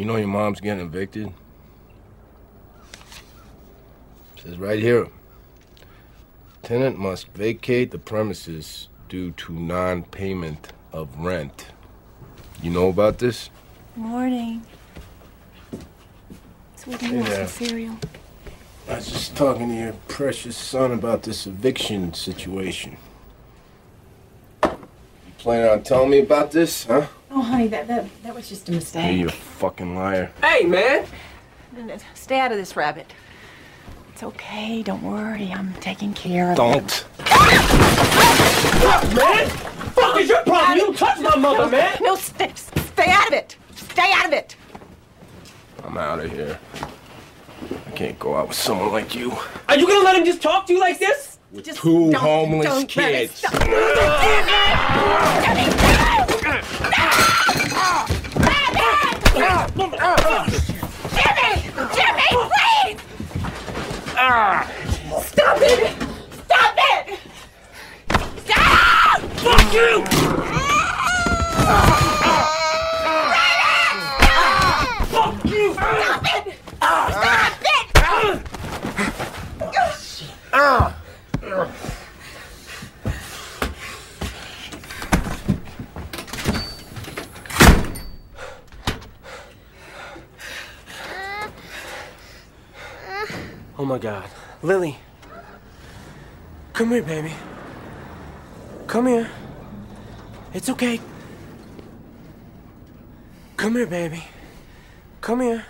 You know your mom's getting evicted? It says right here, tenant must vacate the premises due to non-payment of rent. You know about this? Morning. So we can have some cereal. I was just talking to your precious son about this eviction situation. You planning on telling me about this, huh? Oh, honey, that was just a mistake. Hey, you fucking liar. Hey, man! Stay out of this, rabbit. It's okay, don't worry, I'm taking care of it. Don't! Stop, man! Fuck is your problem? You touch my mother, man! No, stay out of it! Stay out of it! I'm out of here. I can't go out with someone like you. Are you gonna let him just talk to you like this? With just two homeless kids. Jimmy, please! Stop it! Stop it! Stop! Fuck you! Stop! Fuck you! Stop it! Stop it! Oh, shit. Oh my God. Lily. Come here, baby. Come here. It's okay. Come here, baby. Come here.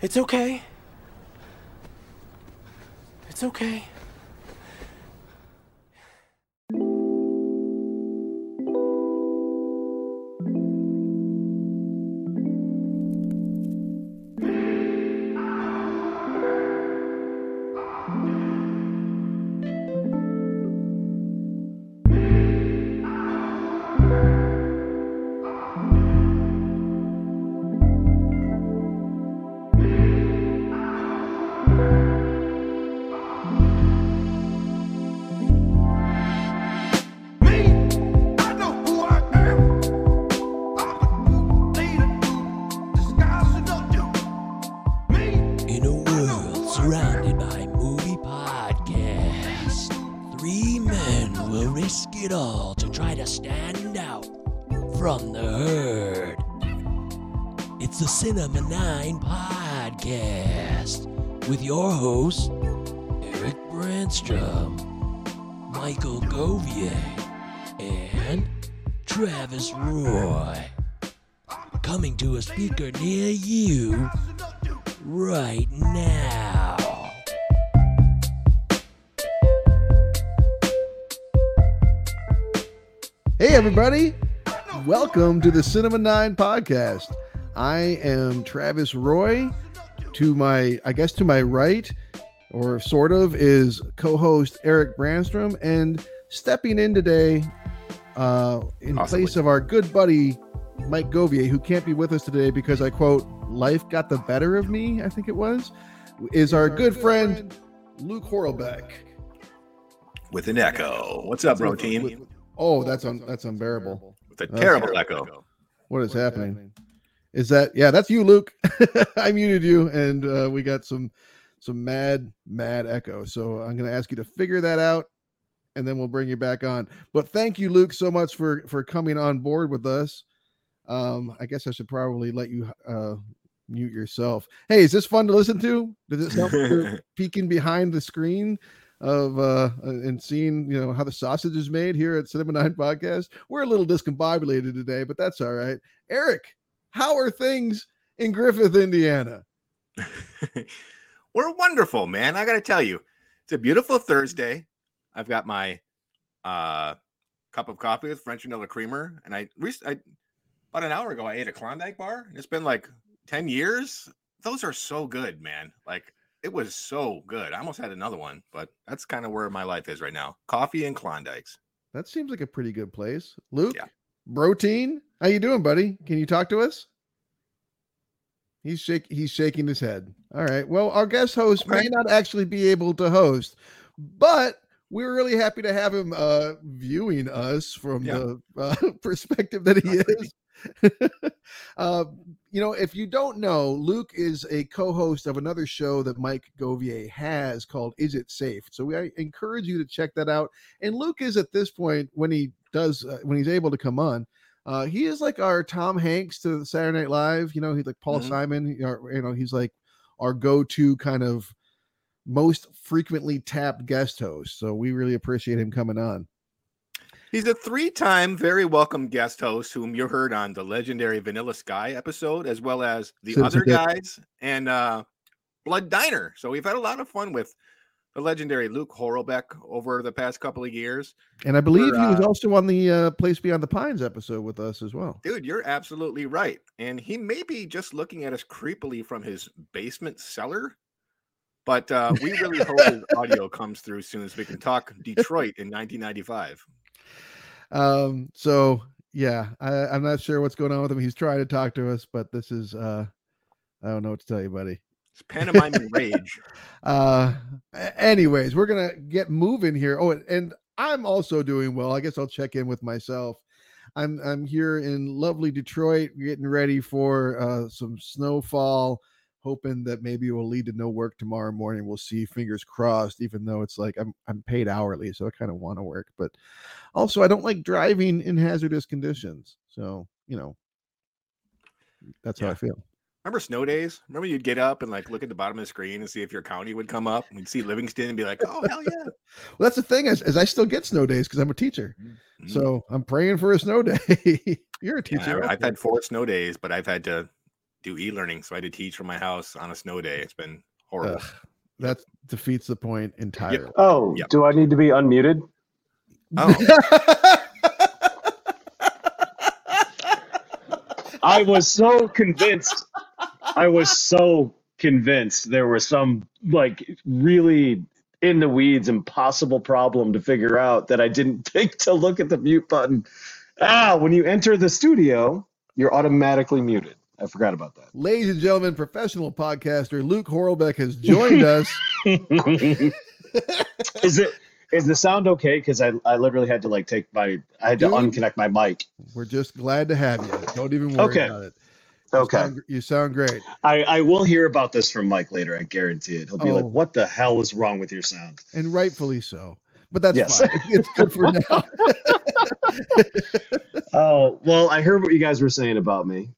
It's okay. It's okay. Cinema Nine Podcast with your hosts Eric Brandstrom, Michael Gauvier, and Travis Roy. Coming to a speaker near you right now. Hey everybody, welcome to the Cinema Nine Podcast. I am Travis Roy. To my right, or sort of, is co-host Eric Brandstrom, and stepping in today place of our good buddy Mike Gauvier, who can't be with us today because I quote, "Life got the better of me," I think it was, is our good friend Luke Horlbeck. With an echo. What's up, bro team? That's unbearable. With a terrible echo. What is happening? Is that, yeah, that's you, Luke. I muted you, and we got some mad echo. So I'm going to ask you to figure that out, and then we'll bring you back on. But thank you, Luke, so much for coming on board with us. I guess I should probably let you mute yourself. Hey, is this fun to listen to? Does this help for peeking behind the screen of and seeing, you know, how the sausage is made here at Cinema Nine Podcast? We're a little discombobulated today, but that's all right. Eric, how are things in Griffith, Indiana? We're wonderful, man. I got to tell you, it's a beautiful Thursday. I've got my cup of coffee with French vanilla creamer. And I about an hour ago, I ate a Klondike bar. It's been like 10 years. Those are so good, man. Like, it was so good. I almost had another one, but that's kind of where my life is right now. Coffee and Klondikes. That seems like a pretty good place. Luke? Yeah. Broteen, how you doing, buddy? Can you talk to us? He's shaking his head. All right. Well, our guest host may not actually be able to host, but we're really happy to have him viewing us from the perspective that he is. You know, if you don't know, Luke is a co-host of another show that Mike Gauvier has called Is It Safe? So I encourage you to check that out. And Luke is at this point, when he does, when he's able to come on, he is like our Tom Hanks to Saturday Night Live. You know, he's like Paul Simon, you know, he's like our go-to kind of most frequently tapped guest host. So we really appreciate him coming on. He's a three-time very welcome guest host whom you heard on the legendary Vanilla Sky episode, as well as the Other Guys and Blood Diner. So we've had a lot of fun with the legendary Luke Horlbeck over the past couple of years. And I believe he was also on the Place Beyond the Pines episode with us as well. Dude, you're absolutely right. And he may be just looking at us creepily from his basement cellar. But we really hope his audio comes through soon so we can talk Detroit in 1995. So yeah, I'm not sure what's going on with him. He's trying to talk to us, but this is, I don't know what to tell you, buddy. It's pantomiming rage. Anyways, we're going to get moving here. Oh, and I'm also doing well. I guess I'll check in with myself. I'm here in lovely Detroit, getting ready for, some snowfall, hoping that maybe it will lead to no work tomorrow morning. We'll see, fingers crossed, even though it's like I'm paid hourly, so I kind of want to work. But also, I don't like driving in hazardous conditions. So, you know, that's how I feel. Remember snow days? Remember you'd get up and like look at the bottom of the screen and see if your county would come up. We'd see Livingston and be like, oh, hell yeah. Well, that's the thing is I still get snow days because I'm a teacher. Mm-hmm. So I'm praying for a snow day. You're a teacher. Yeah, I've had 4 snow days, but I've had to do e-learning, so I had to teach from my house on a snow day. It's been horrible. That defeats the point entirely. Yep. Oh, yep. Do I need to be unmuted? Oh. I was so convinced there was some like really in the weeds impossible problem to figure out that I didn't think to look at the mute button. When you enter the studio, you're automatically muted. I forgot about that. Ladies and gentlemen, professional podcaster Luke Horlbeck has joined us. Is the sound okay? Because I literally had to like to unconnect my mic. We're just glad to have you. Don't even worry about it. You sound great. I will hear about this from Mike later. I guarantee it. He'll be like, "What the hell is wrong with your sound?" And rightfully so. But that's fine. It's good for now. Oh, well, I heard what you guys were saying about me.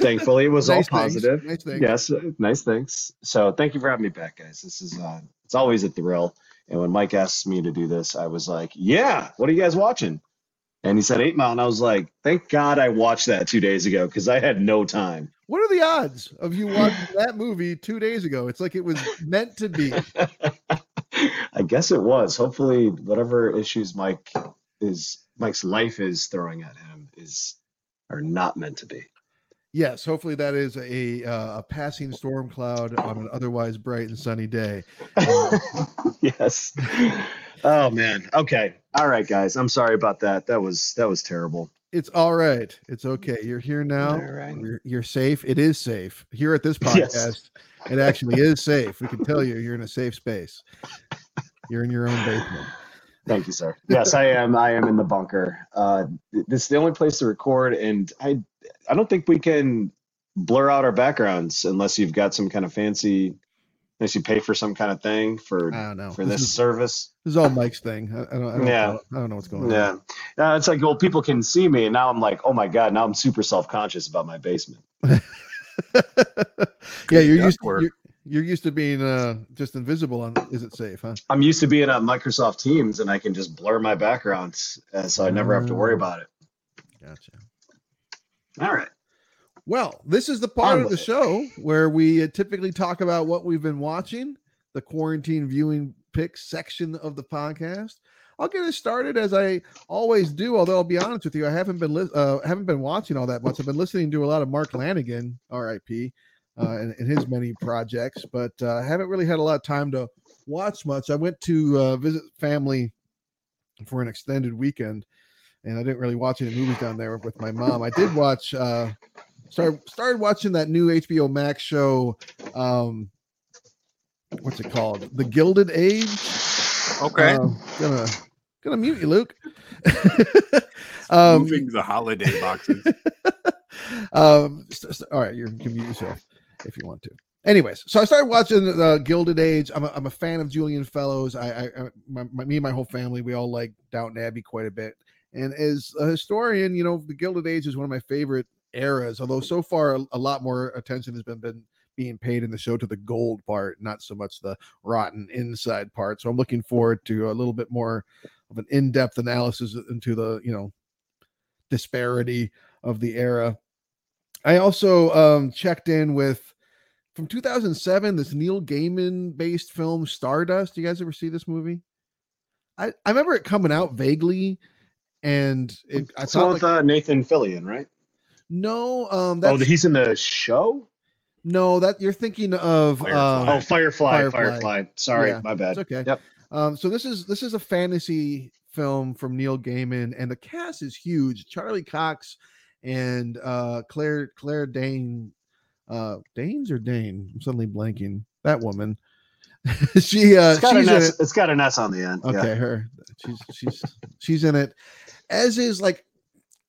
Thankfully it was all positive. Nice things. Yes. Nice things. So thank you for having me back, guys. This is, it's always a thrill. And when Mike asked me to do this, I was like, yeah, what are you guys watching? And he said 8 Mile. And I was like, thank God I watched that 2 days ago. Cause I had no time. What are the odds of you watching that movie 2 days ago? It's like, it was meant to be. I guess it was. Hopefully whatever issues Mike's life is throwing at him are not meant to be. Yes, hopefully that is a passing storm cloud on an otherwise bright and sunny day. Yes. Oh man. Okay. All right, guys. I'm sorry about that. That was terrible. It's all right. It's okay. You're here now. All right. You're safe. It is safe here at this podcast. Yes. It actually is safe. We can tell you're in a safe space. You're in your own basement. Thank you, sir. Yes, I am. I am in the bunker. This is the only place to record, and I don't think we can blur out our backgrounds unless you've got some kind of fancy, unless you pay for some kind of thing for this service. This is all Mike's thing. I don't know what's going on. Yeah, it's like, well, people can see me, and now I'm like, oh my God, now I'm super self-conscious about my basement. You're used to being just invisible on Is It Safe, huh? I'm used to being on Microsoft Teams, and I can just blur my backgrounds, so I never have to worry about it. Gotcha. All right. Well, this is the part of the show where we typically talk about what we've been watching, the quarantine viewing picks section of the podcast. I'll get us started as I always do. Although I'll be honest with you, I haven't been watching all that much. I've been listening to a lot of Mark Lanigan, R.I.P., and his many projects, but I haven't really had a lot of time to watch much. I went to visit family for an extended weekend, and I didn't really watch any movies down there with my mom. I did watch, started watching that new HBO Max show. What's it called? The Gilded Age. Okay. Gonna mute you, Luke. Moving the holiday boxes. All right, you can mute yourself if you want to. Anyways, so I started watching The Gilded Age. I'm a fan of Julian Fellowes. Me and my whole family, we all like Downton Abbey quite a bit. And as a historian, you know, The Gilded Age is one of my favorite eras, although so far a lot more attention has been being paid in the show to the gold part, not so much the rotten inside part. So I'm looking forward to a little bit more of an in-depth analysis into the, you know, disparity of the era. I also checked in with, from 2007, this Neil Gaiman based film Stardust. You guys ever see this movie? I remember it coming out vaguely, and I thought with Nathan Fillion, right? No, he's in the show. No, that you're thinking of Firefly. Sorry, yeah, my bad. It's okay. Yep. So this is a fantasy film from Neil Gaiman, and the cast is huge. Charlie Cox and Claire Dane. Danes or Dane? I'm suddenly blanking. That woman. It's got an S on the end. Okay, yeah. Her. She's in it. As is like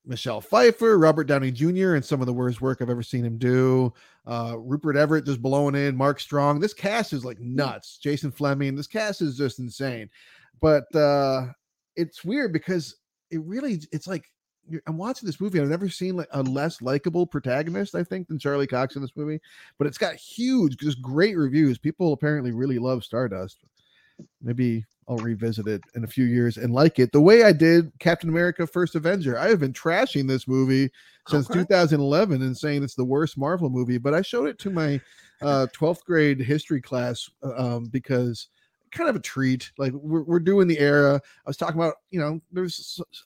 Michelle Pfeiffer, Robert Downey Jr., and some of the worst work I've ever seen him do. Rupert Everett just blowing in. Mark Strong. This cast is like nuts. Jason Fleming. This cast is just insane. But it's weird because it's like, I'm watching this movie. I've never seen like a less likable protagonist, I think, than Charlie Cox in this movie. But it's got huge, just great reviews. People apparently really love Stardust. Maybe I'll revisit it in a few years and like it the way I did Captain America: First Avenger. I have been trashing this movie since 2011 and saying it's the worst Marvel movie. But I showed it to my 12th grade history class because. Kind of a treat. Like we're doing the era. I was talking about, you know,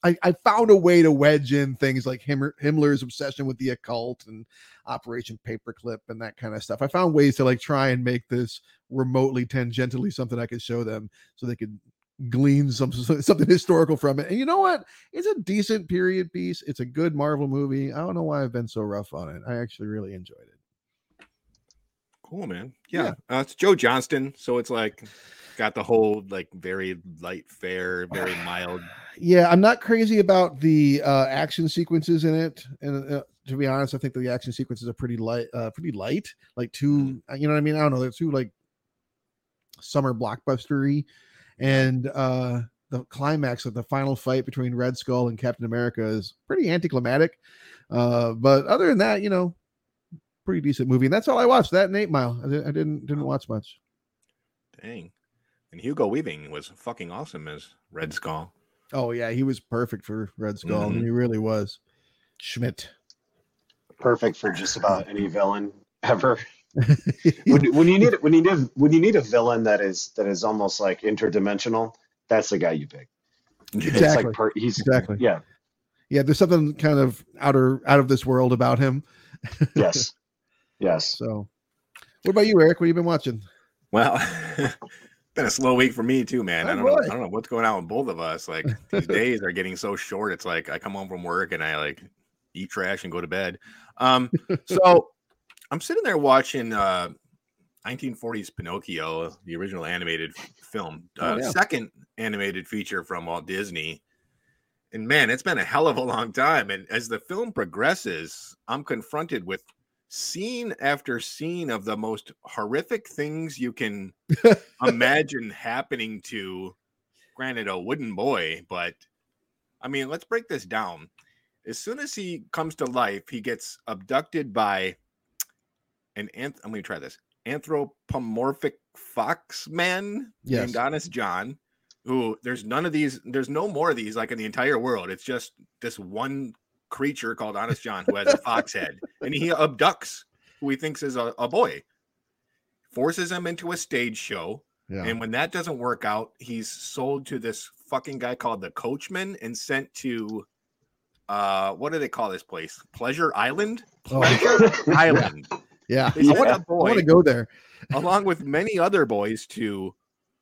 I found a way to wedge in things like Himmler's obsession with the occult and Operation Paperclip and that kind of stuff. I found ways to like try and make this remotely tangentially something I could show them so they could glean something historical from it. And you know what? It's a decent period piece. It's a good Marvel movie. I don't know why I've been so rough on it. I actually really enjoyed it. Cool, man. Yeah. It's Joe Johnston. So it's like, got the whole like very light fare, very mild. Yeah, I'm not crazy about the action sequences in it, and to be honest, I think the action sequences are pretty light, like too. You know what I mean? I don't know, they're too like summer blockbustery, and the climax of the final fight between Red Skull and Captain America is pretty anticlimactic. But other than that, you know, pretty decent movie, and that's all I watched. That and 8 Mile, I didn't watch much. Dang. And Hugo Weaving was fucking awesome as Red Skull. Oh, yeah. He was perfect for Red Skull. Mm-hmm. He really was. Schmidt. Perfect for just about any villain ever. when you need a villain that is almost like interdimensional, that's the guy you pick. Exactly. It's like exactly. Yeah. Yeah. There's something kind of out of this world about him. Yes. Yes. So what about you, Eric? What have you been watching? Well, been a slow week for me too, man. I don't know what's going on with both of us. Like these days are getting so short. It's like I come home from work and I like eat trash and go to bed. So I'm sitting there watching 1940s Pinocchio, the original animated film, second animated feature from Walt Disney. And man, it's been a hell of a long time. And as the film progresses, I'm confronted with scene after scene of the most horrific things you can imagine happening to, granted, a wooden boy, but I mean, let's break this down. As soon as he comes to life, he gets abducted by an anthropomorphic fox man named Honest John, who there's no more of these like in the entire world. It's just this one creature called Honest John who has a fox head, and he abducts who he thinks is a boy, forces him into a stage show, and when that doesn't work out, he's sold to this fucking guy called the Coachman and sent to what do they call this place? Pleasure Island? Island. Yeah. What a boy. I want to go there. Along with many other boys to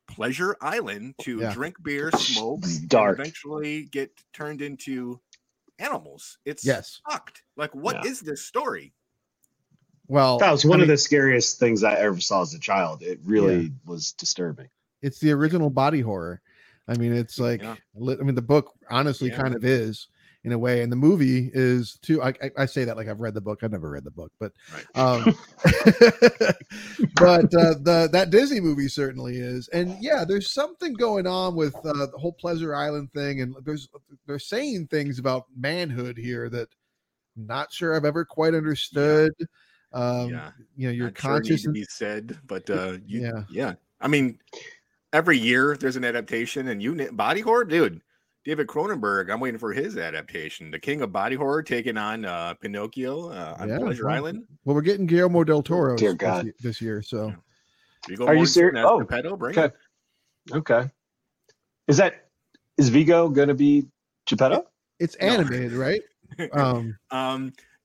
Pleasure Island to drink beer, smoke, and eventually get turned into animals. It's fucked. Like, what is this story? Well, that was one of the scariest things I ever saw as a child. It really was disturbing. It's the original body horror. I mean, it's like, I mean, the book honestly kind of is. in a way. And the movie is too, I say that like I've read the book. I've never read the book, but, that Disney movie certainly is. And yeah, there's something going on with the whole Pleasure Island thing. And they're saying things about manhood here that I'm not sure I've ever quite understood. Yeah. You know, you're conscious to be said, but, I mean, every year there's an adaptation and body horror, dude. David Cronenberg, I'm waiting for his adaptation. The King of Body Horror taking on Pinocchio on Pleasure Island. Well, we're getting Guillermo del Toro this year. So, Vigo are you serious? Oh, Geppetto, bring it. Okay. Is Vigo going to be Geppetto? It's animated, right?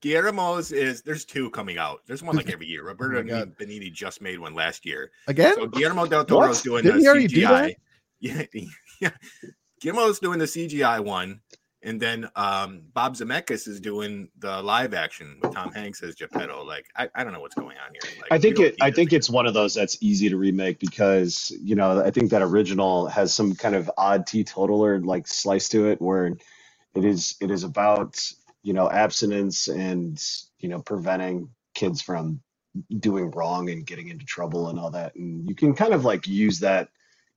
Guillermo's is there's two coming out. There's one like every year. Roberto Benigni just made one last year. Again? So Guillermo del Toro's doing the CGI. Do that? Yeah. Guillermo's doing the CGI one, and then Bob Zemeckis is doing the live action with Tom Hanks as Geppetto. Like, I don't know what's going on here. Like, I think it's one of those that's easy to remake because, you know, I think that original has some kind of odd teetotaler like slice to it where it is about, you know, abstinence and, you know, preventing kids from doing wrong and getting into trouble and all that. And you can kind of like use that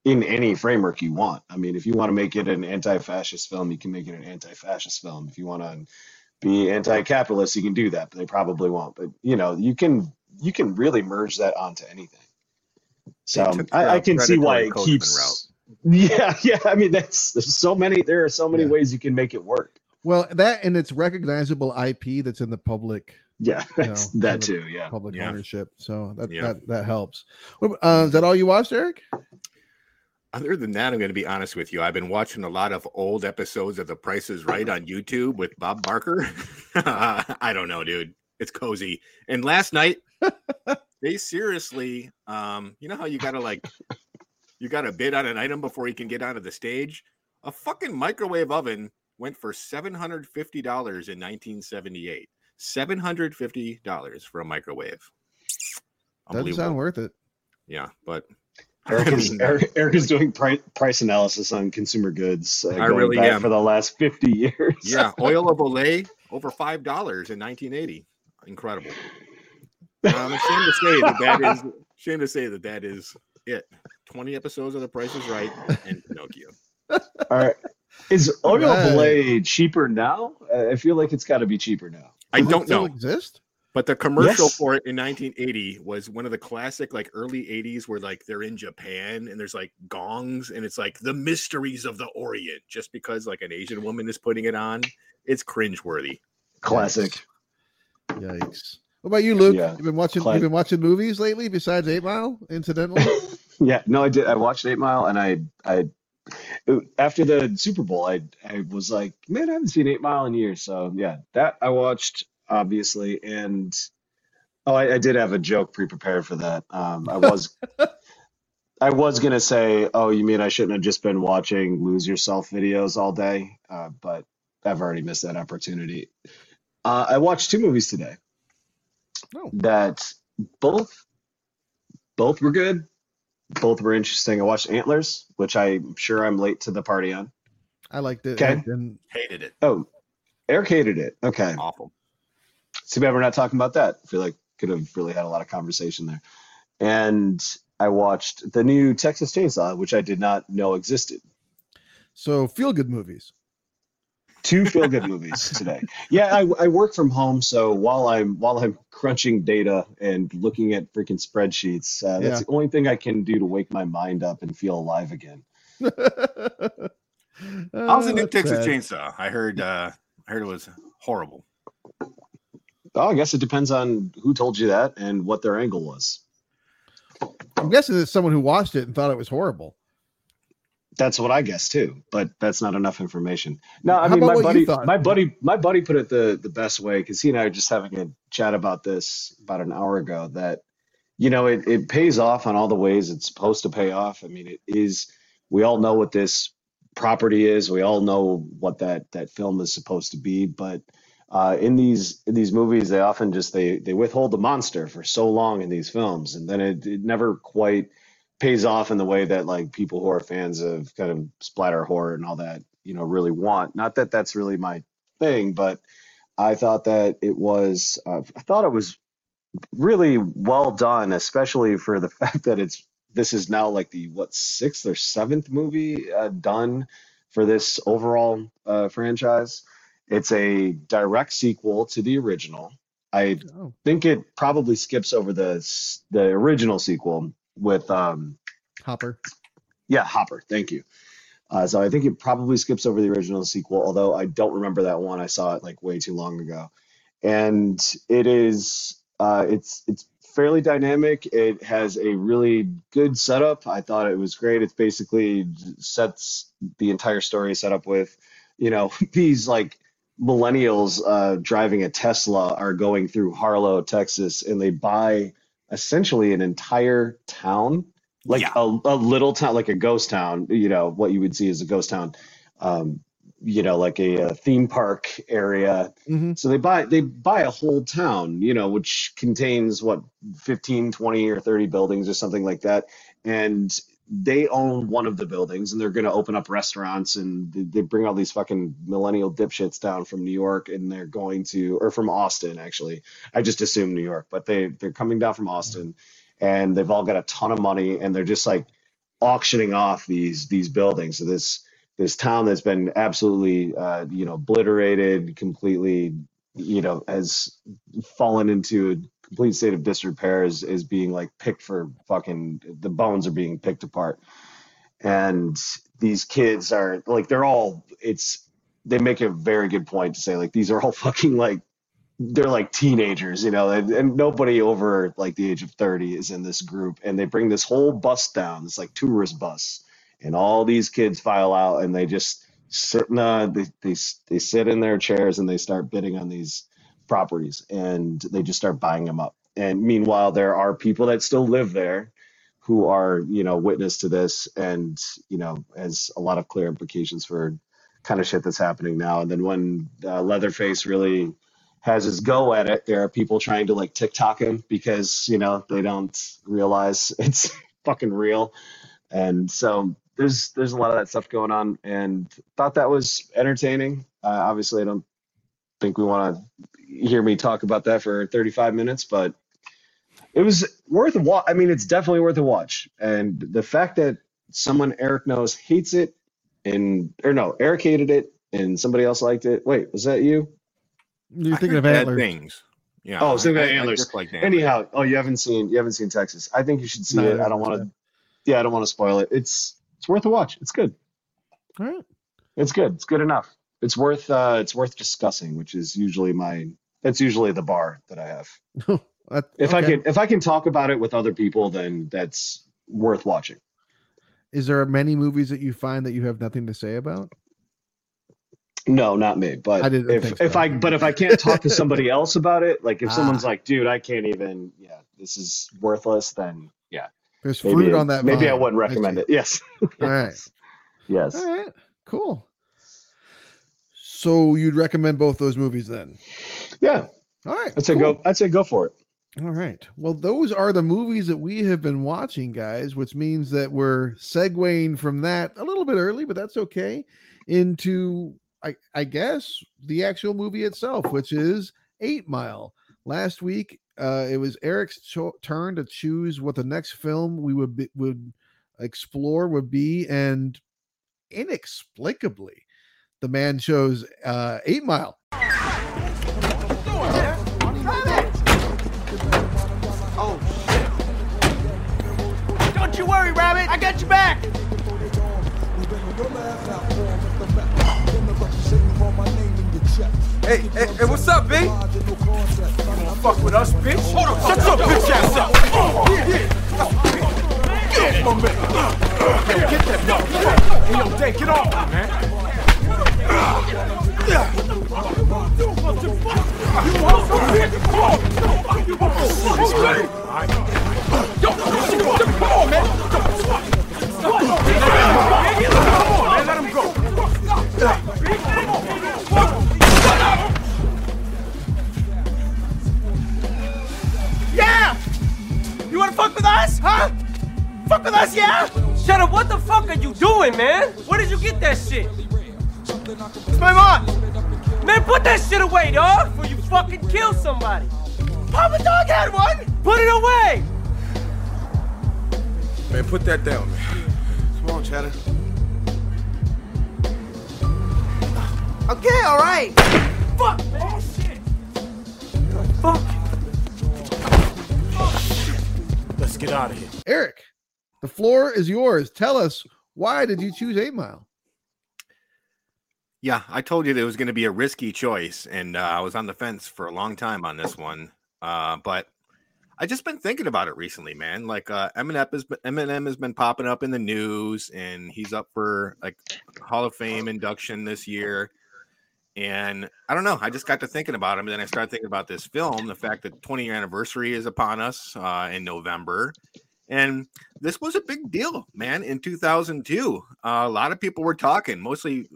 in any framework you want. I mean, if you want to make it an anti-fascist film, you can make it an anti-fascist film. If you want to be anti-capitalist, you can do that, but they probably won't. But, you know, you can really merge that onto anything. So I can see why it keeps... Yeah. I mean, there are so many ways you can make it work. Well, that and it's recognizable IP that's in the public... Yeah, public ownership. So that helps. Is that all you watched, Eric? Other than that, I'm going to be honest with you. I've been watching a lot of old episodes of The Price is Right on YouTube with Bob Barker. I don't know, dude. It's cozy. And last night, they seriously, you know how you got to bid on an item before you can get onto the stage? A fucking microwave oven went for $750 in 1978. $750 for a microwave. Doesn't sound worth it. Yeah, but... Eric is doing price analysis on consumer goods for the last 50 years. Yeah, oil of Olay over $5 in 1980. Incredible. Shame to say that is it. 20 episodes of The Price is Right and Pinocchio. All right. Is oil of Olay cheaper now? I feel like it's got to be cheaper now. I don't know. Does it still exist? But the commercial for it in 1980 was one of the classic, like early 80s, where like they're in Japan and there's like gongs and it's like the mysteries of the Orient, just because like an Asian woman is putting it on. It's cringeworthy. Classic. Yikes. What about you, Luke? Yeah. You've been watching movies lately besides 8 Mile, incidentally? Yeah, no, I did. I watched 8 Mile and I after the Super Bowl, I was like, man, I haven't seen 8 Mile in years. So yeah, that I watched. Obviously, and I did have a joke pre-prepared for that. I was gonna say, oh, you mean I shouldn't have just been watching Lose Yourself videos all day? But I've already missed that opportunity. I watched two movies today that both were good, both were interesting. I watched Antlers, which I'm sure I'm late to the party on. I liked it. Okay, hated it. Oh, Eric hated it. Okay, awful. Too bad we're not talking about that. I feel like could have really had a lot of conversation there. And I watched the new Texas Chainsaw, which I did not know existed. So feel-good movies. Two feel-good movies today. Yeah, I work from home, so while I'm crunching data and looking at freaking spreadsheets, that's the only thing I can do to wake my mind up and feel alive again. How's the new Texas Chainsaw? I heard it was horrible. Oh, I guess it depends on who told you that and what their angle was. I'm guessing it's someone who watched it and thought it was horrible. That's what I guess too, but that's not enough information. No, I mean, my buddy put it the best way, because he and I are just having a chat about this about an hour ago, that, you know, it pays off on all the ways it's supposed to pay off. I mean, it is, we all know what this property is. We all know what that film is supposed to be, but in these movies, they often just they withhold the monster for so long in these films, and then it never quite pays off in the way that like people who are fans of kind of splatter horror and all that, you know, really want. Not that that's really my thing, but I thought that it was really well done, especially for the fact that this is now like the sixth or seventh movie done for this overall franchise. It's a direct sequel to the original. I think it probably skips over the original sequel with Hopper. Yeah, Hopper. Thank you. So I think it probably skips over the original sequel, although I don't remember that one. I saw it like way too long ago. And it is it's fairly dynamic. It has a really good setup. I thought it was great. It basically sets the entire story set up with, these like millennials driving a Tesla are going through Harlow, Texas, and they buy essentially an entire town, a little town, like a ghost town, what you would see as a ghost town, like a theme park area. Mm-hmm. So they buy a whole town, which contains 15, 20 or 30 buildings or something like that. And they own one of the buildings, and they're going to open up restaurants, and they bring all these fucking millennial dipshits down from New York, and they're going to, or from Austin, actually, I just assumed New York, but they're coming down from Austin, and they've all got a ton of money, and they're just like auctioning off these buildings. So this town that's been absolutely, obliterated completely, has fallen into a complete state of disrepair is being like picked for fucking, the bones are being picked apart. And these kids are like, they make a very good point to say like, these are all fucking like, they're like teenagers, and nobody over like the age of 30 is in this group. And they bring this whole bus down. It's like tourist bus. And all these kids file out, and they just sit in they sit in their chairs, and they start bidding on these properties, and they just start buying them up. And meanwhile, there are people that still live there who are, witness to this, and, has a lot of clear implications for kind of shit that's happening now. And then when Leatherface really has his go at it, there are people trying to like TikTok him because, they don't realize it's fucking real. And so there's a lot of that stuff going on, and thought that was entertaining. Obviously, I don't think we want to hear me talk about that for 35 minutes, but it was worth a watch. I mean, it's definitely worth a watch. And the fact that someone Eric knows hates it, Eric hated it, and somebody else liked it. Wait, was that you? You're thinking of Antlers. Things. Yeah. Oh, thinking of Antlers. Anyhow, you haven't seen Texas. I think you should see it. I don't want to spoil it. It's worth a watch. It's good. All right. It's good. It's good enough. It's worth discussing, which is usually that's usually the bar that I have. If I can talk about it with other people, then that's worth watching. Is there many movies that you find that you have nothing to say about? No, not me. But if I can't talk to somebody else about it, like if someone's like, dude, I can't even, this is worthless, then yeah. There's fruit on that. Maybe I wouldn't recommend it. Yes. All right. Yes. All right. Cool. So you'd recommend both those movies then? Yeah. All right. I'd say go for it. All right. Well, those are the movies that we have been watching, guys, which means that we're segueing from that a little bit early, but that's okay, into, I guess, the actual movie itself, which is 8 Mile. Last week, it was Eric's turn to choose what the next film we would explore would be, and inexplicably, the man chose 8 Mile. Oh shit! Don't you worry, Rabbit. I got you back. Hey, what's up, B? You wanna fuck with us, bitch? Hold on, shut your bitch ass up! Get off my man! Get that motherfucker! Hey, yo, Dave, get off me, man! You motherfucker! Come on, man! Come on, man, let him go! Yeah! You wanna fuck with us, huh? Fuck with us, yeah? Shut up, what the fuck are you doing, man? Where did you get that shit? Draymond! Man, put that shit away, dog, before you fucking kill somebody. Papa Dog had one! Put it away! Man, put that down, man. Come on, Chatter. Okay, all right. Fuck, man, shit. Fuck. Let's get out of here. Eric, the floor is yours. Tell us, why did you choose 8 Mile? Yeah, I told you that it was going to be a risky choice, and I was on the fence for a long time on this one. But I just been thinking about it recently, man. Like Eminem has been popping up in the news, and he's up for like Hall of Fame induction this year. And I don't know. I just got to thinking about him, and then I started thinking about this film. The fact that 20-year anniversary is upon us in November. And this was a big deal, man, in 2002. A lot of people were talking. Mostly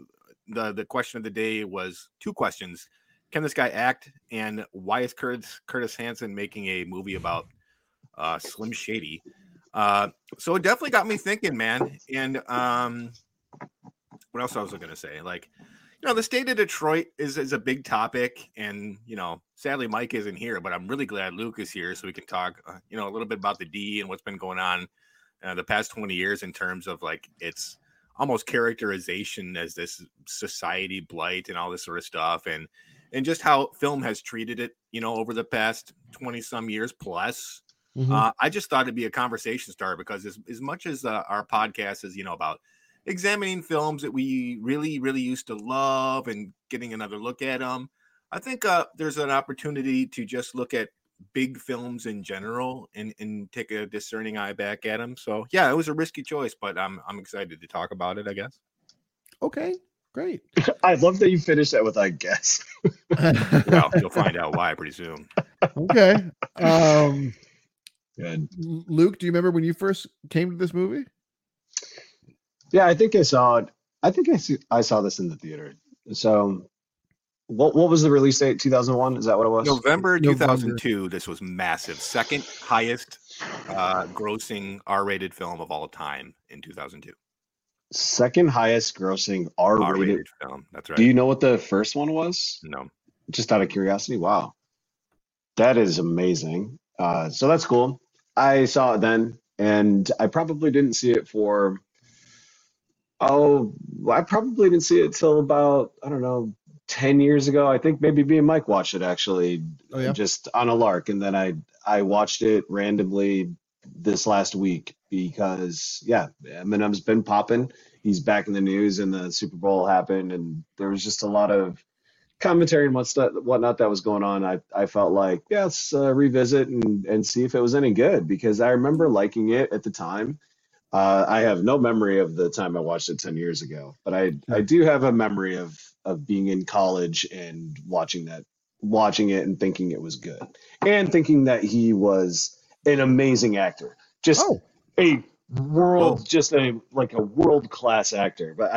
the question of the day was two questions. Can this guy act? And why is Curtis Hanson making a movie about Slim Shady? So it definitely got me thinking, man. And what else I was going to say? Like, you know, the state of Detroit is a big topic. And, you know, sadly, Mike isn't here, but I'm really glad Luke is here so we can talk, you know, a little bit about the D and what's been going on the past 20 years in terms of like its almost characterization as this society blight and all this sort of stuff. And just how film has treated it, you know, over the past 20 some years plus. Mm-hmm. I just thought it'd be a conversation starter because as much as our podcast is, you know, about examining films that we really, really used to love and getting another look at them. I think there's an opportunity to just look at big films in general and take a discerning eye back at them. So yeah, it was a risky choice, but I'm excited to talk about it, I guess. Okay, great. I love that you finished that with, I guess. Well, you'll find out why pretty soon. Okay. Good. Luke, do you remember when you first came to this movie? Yeah, I think I saw it. I saw this in the theater. So what was the release date? 2001? Is that what it was? November 2002. This was massive. Second highest grossing R-rated film of all time in 2002. Second highest grossing R-rated film. That's right. Do you know what the first one was? No. Just out of curiosity. Wow. That is amazing. So that's cool. I saw it then, and I probably didn't see it for... Oh, I probably didn't see it till about, I don't know, 10 years ago. I think maybe me and Mike watched it actually, oh, yeah? Just on a lark. And then I watched it randomly this last week because, yeah, Eminem's been popping. He's back in the news and the Super Bowl happened. And there was just a lot of commentary and whatnot that was going on. I felt like, yeah, let's revisit and see if it was any good because I remember liking it at the time. I have no memory of the time I watched it 10 years ago, but I do have a memory of being in college and watching it and thinking it was good and thinking that he was an amazing actor, just a world-class actor. But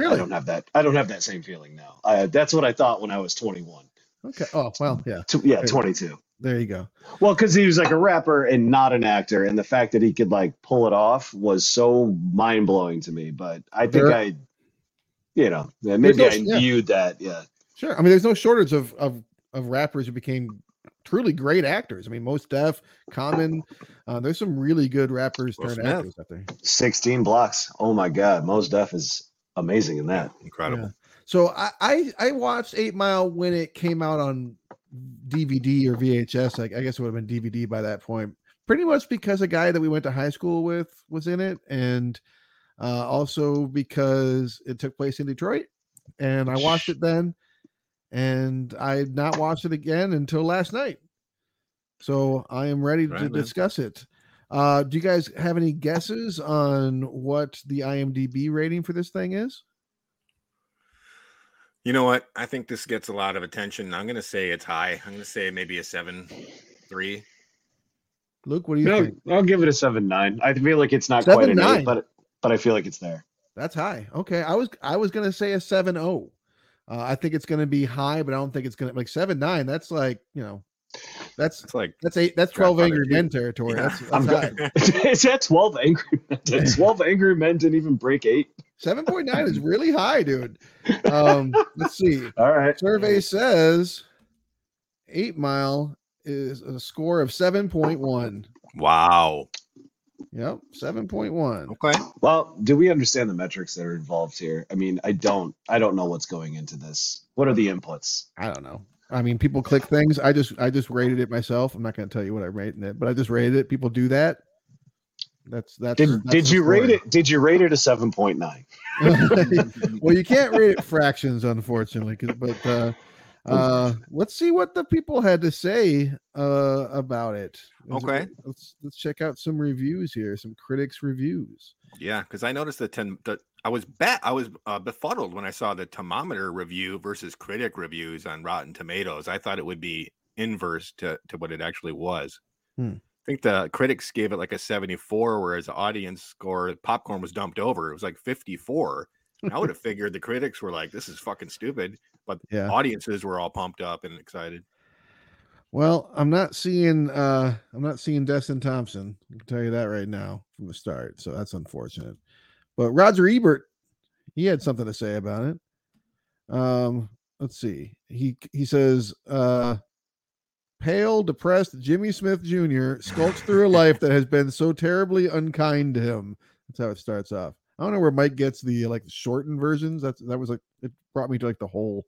I don't have that. I don't have that same feeling now. That's what I thought when I was 21. Okay. Oh, well, yeah. Yeah. 22. There you go. Well, because he was like a rapper and not an actor. And the fact that he could like pull it off was so mind blowing to me. But I think viewed that. Yeah, sure. I mean, there's no shortage of rappers who became truly great actors. I mean, Mos Def, Common. There's some really good rappers turned actors out there. 16 Blocks. Oh, my God. Mos Def is amazing in that. Incredible. Yeah. So I watched 8 Mile when it came out on DVD or VHS. I guess it would have been DVD by that point. Pretty much because a guy that we went to high school with was in it, and also because it took place in Detroit. And I watched it then, and I had not watched it again until last night. So I am ready to discuss it. Do you guys have any guesses on what the IMDb rating for this thing is? You know what? I think this gets a lot of attention. I'm going to say it's high. I'm going to say maybe a 7.3. Luke, what do you think? I'll give it a 7.9. I feel like it's not quite an 8, but I feel like it's there. That's high. Okay. I was going to say a 7.0. I think it's going to be high, but I don't think it's going to like 7.9. That's like, you know, that's 8. That's 12 Angry Men territory. Yeah. That's high. Is that 12 Angry Men? 12 Angry Men didn't even break 8. 7.9 is really high, dude. Let's see. All right. Survey says 8 Mile is a score of 7.1. Wow. Yep, 7.1. Okay. Well, do we understand the metrics that are involved here? I mean, I don't know what's going into this. What are the inputs? I don't know. I mean, people click things. I just rated it myself. I'm not going to tell you what I rated it, but I just rated it. People do that. Did you rate it? Did you rate it a 7.9? Well, you can't rate it fractions, unfortunately. But let's see what the people had to say about it. Okay, let's check out some reviews here. Some critics' reviews. Yeah, because I noticed I was befuddled when I saw the Tomometer review versus critic reviews on Rotten Tomatoes. I thought it would be inverse to what it actually was. I think the critics gave it like a 74, whereas the audience score, popcorn was dumped over. It was like 54. I would have figured the critics were like, this is fucking stupid. But yeah, audiences were all pumped up and excited. Well, I'm not seeing Destin Thompson. I can tell you that right now from the start. So that's unfortunate. But Roger Ebert, he had something to say about it. Let's see. He says, pale, depressed Jimmy Smith Jr. skulks through a life that has been so terribly unkind to him. That's how it starts off. I don't know where Mike gets the like shortened versions. That was like, it brought me to like the whole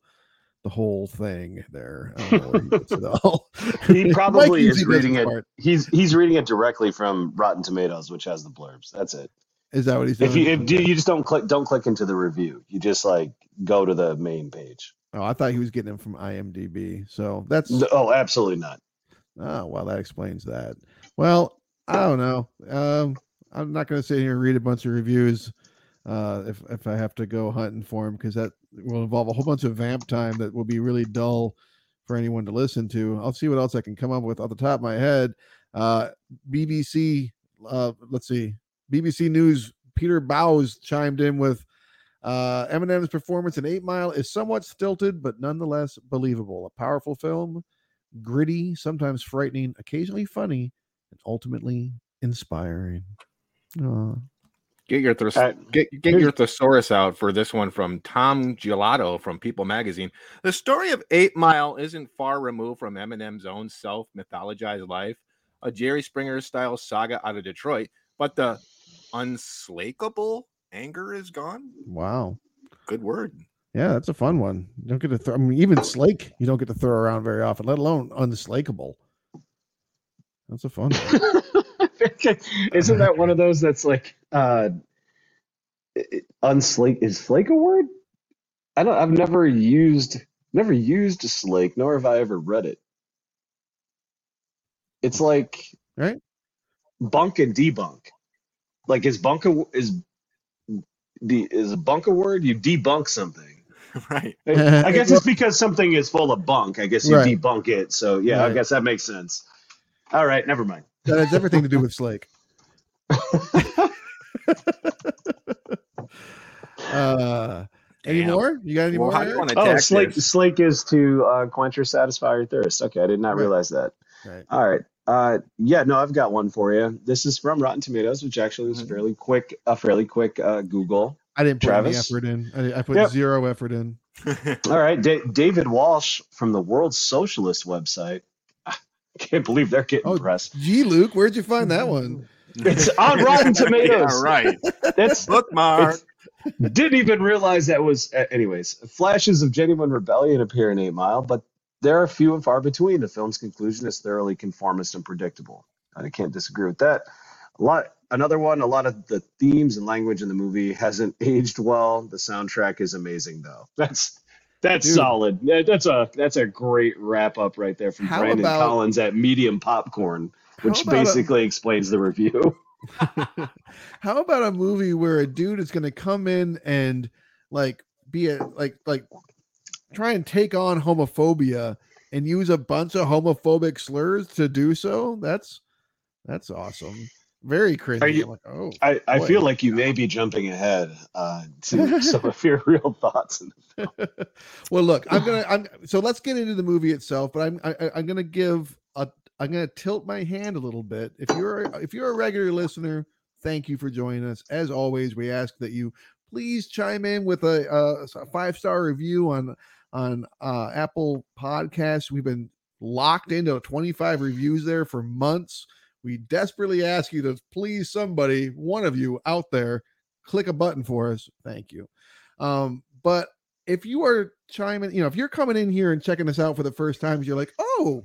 thing there. I don't know where he gets it all. He probably is reading it. Part. He's reading it directly from Rotten Tomatoes, which has the blurbs. That's it. Is that what he's doing? If you just don't click into the review. You just like go to the main page. Oh, I thought he was getting them from IMDb. So that's... Oh, absolutely not. Oh, well, that explains that. Well, I don't know. I'm not going to sit here and read a bunch of reviews if I have to go hunting for them, because that will involve a whole bunch of vamp time that will be really dull for anyone to listen to. I'll see what else I can come up with off the top of my head. BBC, let's see. BBC News, Peter Bowes chimed in with, Eminem's performance in 8 Mile is somewhat stilted, but nonetheless believable. A powerful film, gritty, sometimes frightening, occasionally funny, and ultimately inspiring. Aww. Get your thesaurus out for this one from Tom Gelato from People Magazine. The story of 8 Mile isn't far removed from Eminem's own self-mythologized life, a Jerry Springer-style saga out of Detroit, but the unslakable anger is gone. Wow, good word. Yeah, that's a fun one. You don't get to even slake, you don't get to throw around very often, let alone unslakable. That's a fun one. Isn't that one of those that's like unslake? Is slake a word? I've never used slake, nor have I ever read it. It's like, right, bunk and debunk. Like, is a bunk a word? You debunk something, right? I guess it's because something is full of bunk. I guess you debunk it. So yeah, right. I guess that makes sense. All right, never mind. That has everything to do with Slake. Any more? You got any more? Slake is to quench or satisfy your thirst. Okay, I did not realize that. Right. All right. I've got one for you. This is from Rotten Tomatoes, which actually was a fairly quick Google. I didn't put any effort in. I put zero effort in. All right. David Walsh from the World Socialist website. I can't believe they're getting press. Gee, Luke, where'd you find that one? It's on Rotten Tomatoes. All right. That's bookmark. Didn't even realize that was, anyways, flashes of genuine rebellion appear in 8 Mile, but there are few and far between. The film's conclusion is thoroughly conformist and predictable. I can't disagree with that. A lot of the themes and language in the movie hasn't aged well. The soundtrack is amazing, though. That's solid. That's a great wrap up right there from Brandon Collins at Medium Popcorn, which basically explains the review. How about a movie where a dude is going to come in and like be a like try and take on homophobia and use a bunch of homophobic slurs to do so? That's awesome. Very crazy. I feel like you may be jumping ahead to some of your real thoughts. Well, look, so let's get into the movie itself, but I'm going to tilt my hand a little bit. If you're a regular listener, thank you for joining us. As always, we ask that you please chime in with a 5-star review on Apple Podcasts. We've been locked into 25 reviews there for months. We desperately ask you to please, somebody, one of you out there, click a button for us. Thank you. But if you are chiming, if you're coming in here and checking us out for the first time, you're like, oh,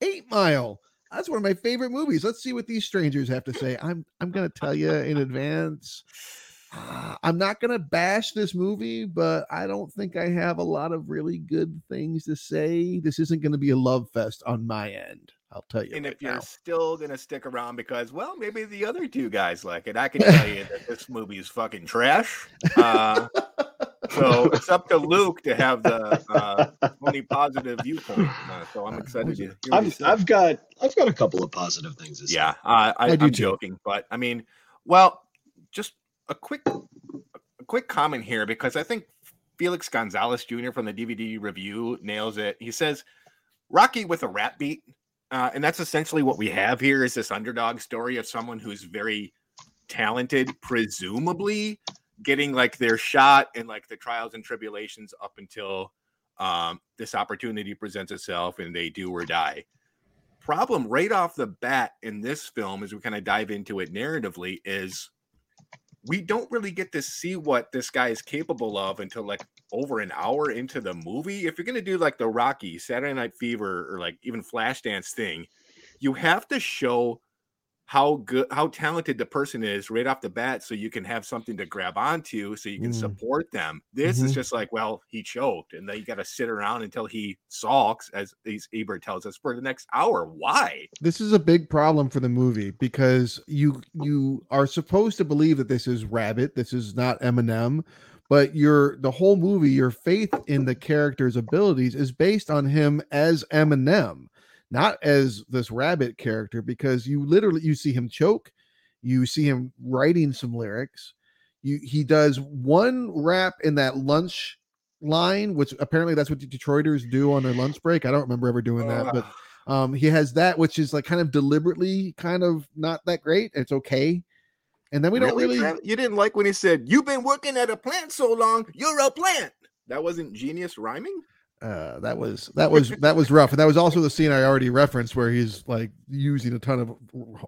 8 Mile. That's one of my favorite movies. Let's see what these strangers have to say. I'm going to tell you in advance, I'm not going to bash this movie, but I don't think I have a lot of really good things to say. This isn't going to be a love fest on my end. I'll tell you. And right, if you're now still going to stick around because, well, maybe the other two guys like it, I can tell you that this movie is fucking trash. So it's up to Luke to have the only positive viewpoint. So I'm excited to hear what you say. I've got a couple of positive things to say. Yeah, I'm joking, but I mean, well, just a quick comment here, because I think Felix Gonzalez Jr. from the DVD review nails it. He says, "Rocky with a rap beat," and that's essentially what we have here: is this underdog story of someone who's very talented, presumably, getting like their shot and like the trials and tribulations up until this opportunity presents itself and they do or die. Problem right off the bat in this film, as we kind of dive into it narratively, is we don't really get to see what this guy is capable of until like over an hour into the movie. If you're going to do like the Rocky, Saturday Night Fever, or like even Flashdance thing, you have to show how talented the person is right off the bat, so you can have something to grab onto, so you can support them. This is just like, well, he choked, and then you got to sit around until he sulks, as Ebert tells us, for the next hour. Why? This is a big problem for the movie, because you are supposed to believe that this is Rabbit, this is not Eminem, but the whole movie, your faith in the character's abilities is based on him as Eminem, not as this Rabbit character, because you see him choke, you see him writing some lyrics. He does one rap in that lunch line, which apparently that's what the Detroiters do on their lunch break. I don't remember ever doing that, but he has that, which is like kind of deliberately kind of not that great. It's okay. And then we don't really... You didn't like when he said, "You've been working at a plant so long, you're a plant." That wasn't genius rhyming? That was rough, and that was also the scene I already referenced where he's like using a ton of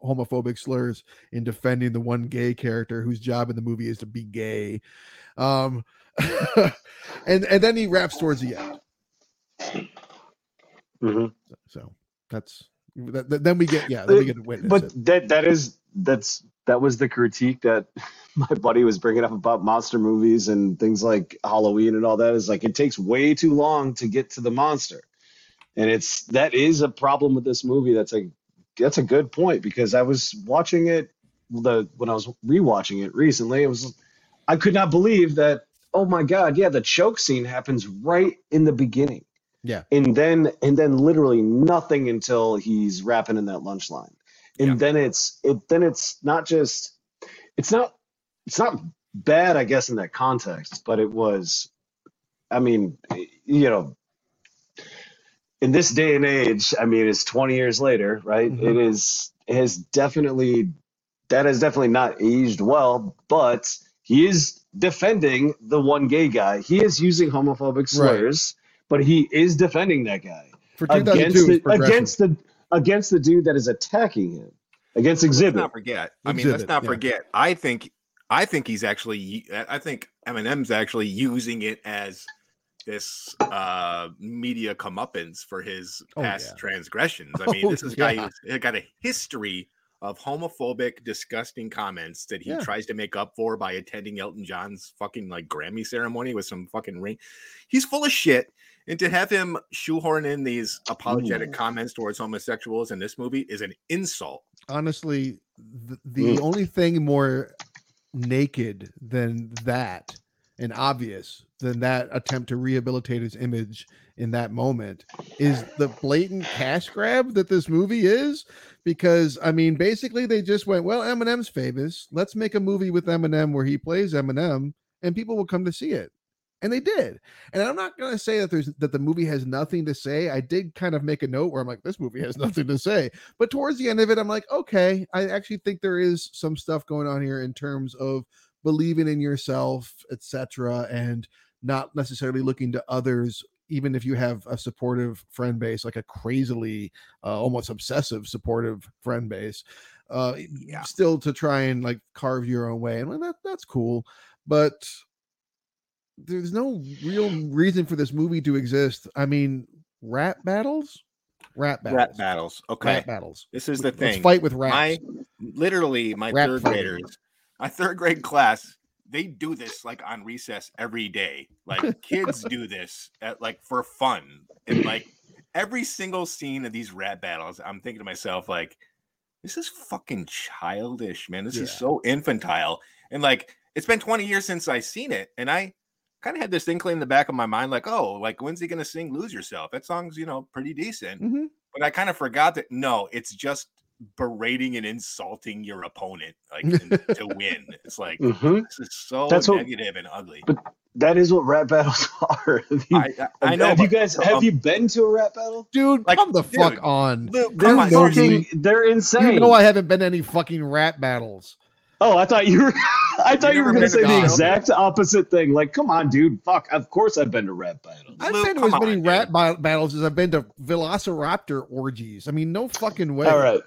homophobic slurs in defending the one gay character whose job in the movie is to be gay, and then he raps towards the end. So that's that. Then we get to witness. But it. that was the critique that my buddy was bringing up about monster movies and things like Halloween and all that, is like, it takes way too long to get to the monster. And that is a problem with this movie. That's a good point, because I was watching it when I was rewatching it recently, I could not believe that. Oh my God. Yeah. The choke scene happens right in the beginning. Yeah. And then literally nothing until he's rapping in that lunch line. And then it's not bad, I guess, in that context, but it was, I mean, in this day and age, I mean, it's 20 years later, right? It has definitely not aged well, but he is defending the one gay guy. He is using homophobic slurs, but he is defending that guy for against the dude that is attacking him, against Exhibit. Let's not forget. I think he's actually. I think Eminem's actually using it as this media comeuppance for his past transgressions. I mean, this guy who's got a history of homophobic, disgusting comments that he tries to make up for by attending Elton John's fucking like Grammy ceremony with some fucking ring. He's full of shit. And to have him shoehorn in these apologetic comments towards homosexuals in this movie is an insult. Honestly, the only thing more naked than that, and obvious than that attempt to rehabilitate his image in that moment, is the blatant cash grab that this movie is. Because, I mean, basically they just went, well, Eminem's famous. Let's make a movie with Eminem where he plays Eminem and people will come to see it. And they did. And I'm not going to say that the movie has nothing to say. I did kind of make a note where I'm like, this movie has nothing to say. But towards the end of it, I'm like, okay, I actually think there is some stuff going on here in terms of believing in yourself, etc., and not necessarily looking to others, even if you have a supportive friend base, like a crazily almost obsessive supportive friend base, still to try and like carve your own way. And well, that's cool, but there's no real reason for this movie to exist. I mean, rap battles. Okay. Rap battles. This is the thing. Let's fight with raps. My third grade class, they do this like on recess every day. Like kids do this at like for fun. And like every single scene of these rap battles, I'm thinking to myself, like, this is fucking childish, man. This is so infantile. And like, it's been 20 years since I've seen it. And I kind of had this inkling in the back of my mind, like, oh, like when's he gonna sing "Lose Yourself"? That song's, you know, pretty decent. Mm-hmm. But I kind of forgot that. No, it's just berating and insulting your opponent, like to win. It's like this is so negative and ugly. But that is what rap battles are. I know. Have you been to a rap battle, dude? Like, come on, Luke, they're insane. You know I haven't been to any fucking rap battles. Oh, I thought you were going to say the exact opposite thing. Like, come on, dude. Fuck. Of course I've been to rap battles. I've been to as many rap battles as I've been to velociraptor orgies. I mean, no fucking way. All right.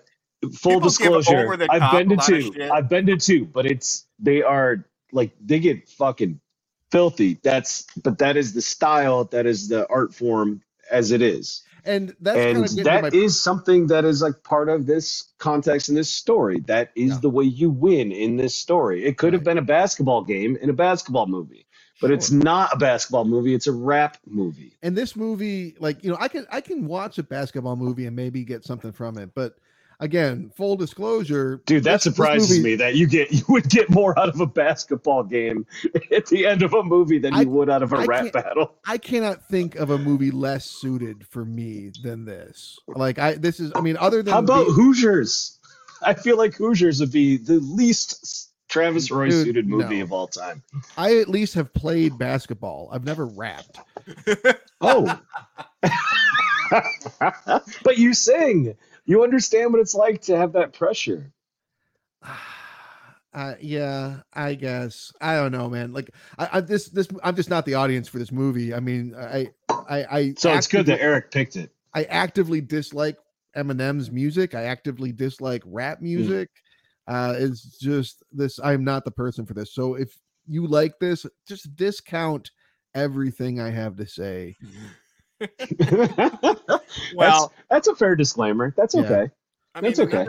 Full disclosure. I've been to two. But they get fucking filthy. But that is the style. That is the art form as it is. And that is something that is like part of this context in this story. That is the way you win in this story. It could have been a basketball game in a basketball movie, but it's not a basketball movie. It's a rap movie. And this movie, like, you know, I can watch a basketball movie and maybe get something from it. But again, full disclosure, dude, that surprises me that you would get more out of a basketball game at the end of a movie than you would out of a rap battle. I cannot think of a movie less suited for me than this. Like other than Hoosiers? I feel like Hoosiers would be the least Travis Roy suited movie of all time. I at least have played basketball. I've never rapped. Oh, but you sing. You understand what it's like to have that pressure. Yeah, I guess. I don't know, man. Like, I'm just not the audience for this movie. I mean, So it's good that Eric picked it. I actively dislike Eminem's music. I actively dislike rap music. It's just this. I'm not the person for this. So if you like this, just discount everything I have to say. Well, that's a fair disclaimer. That's okay. I mean, that's okay.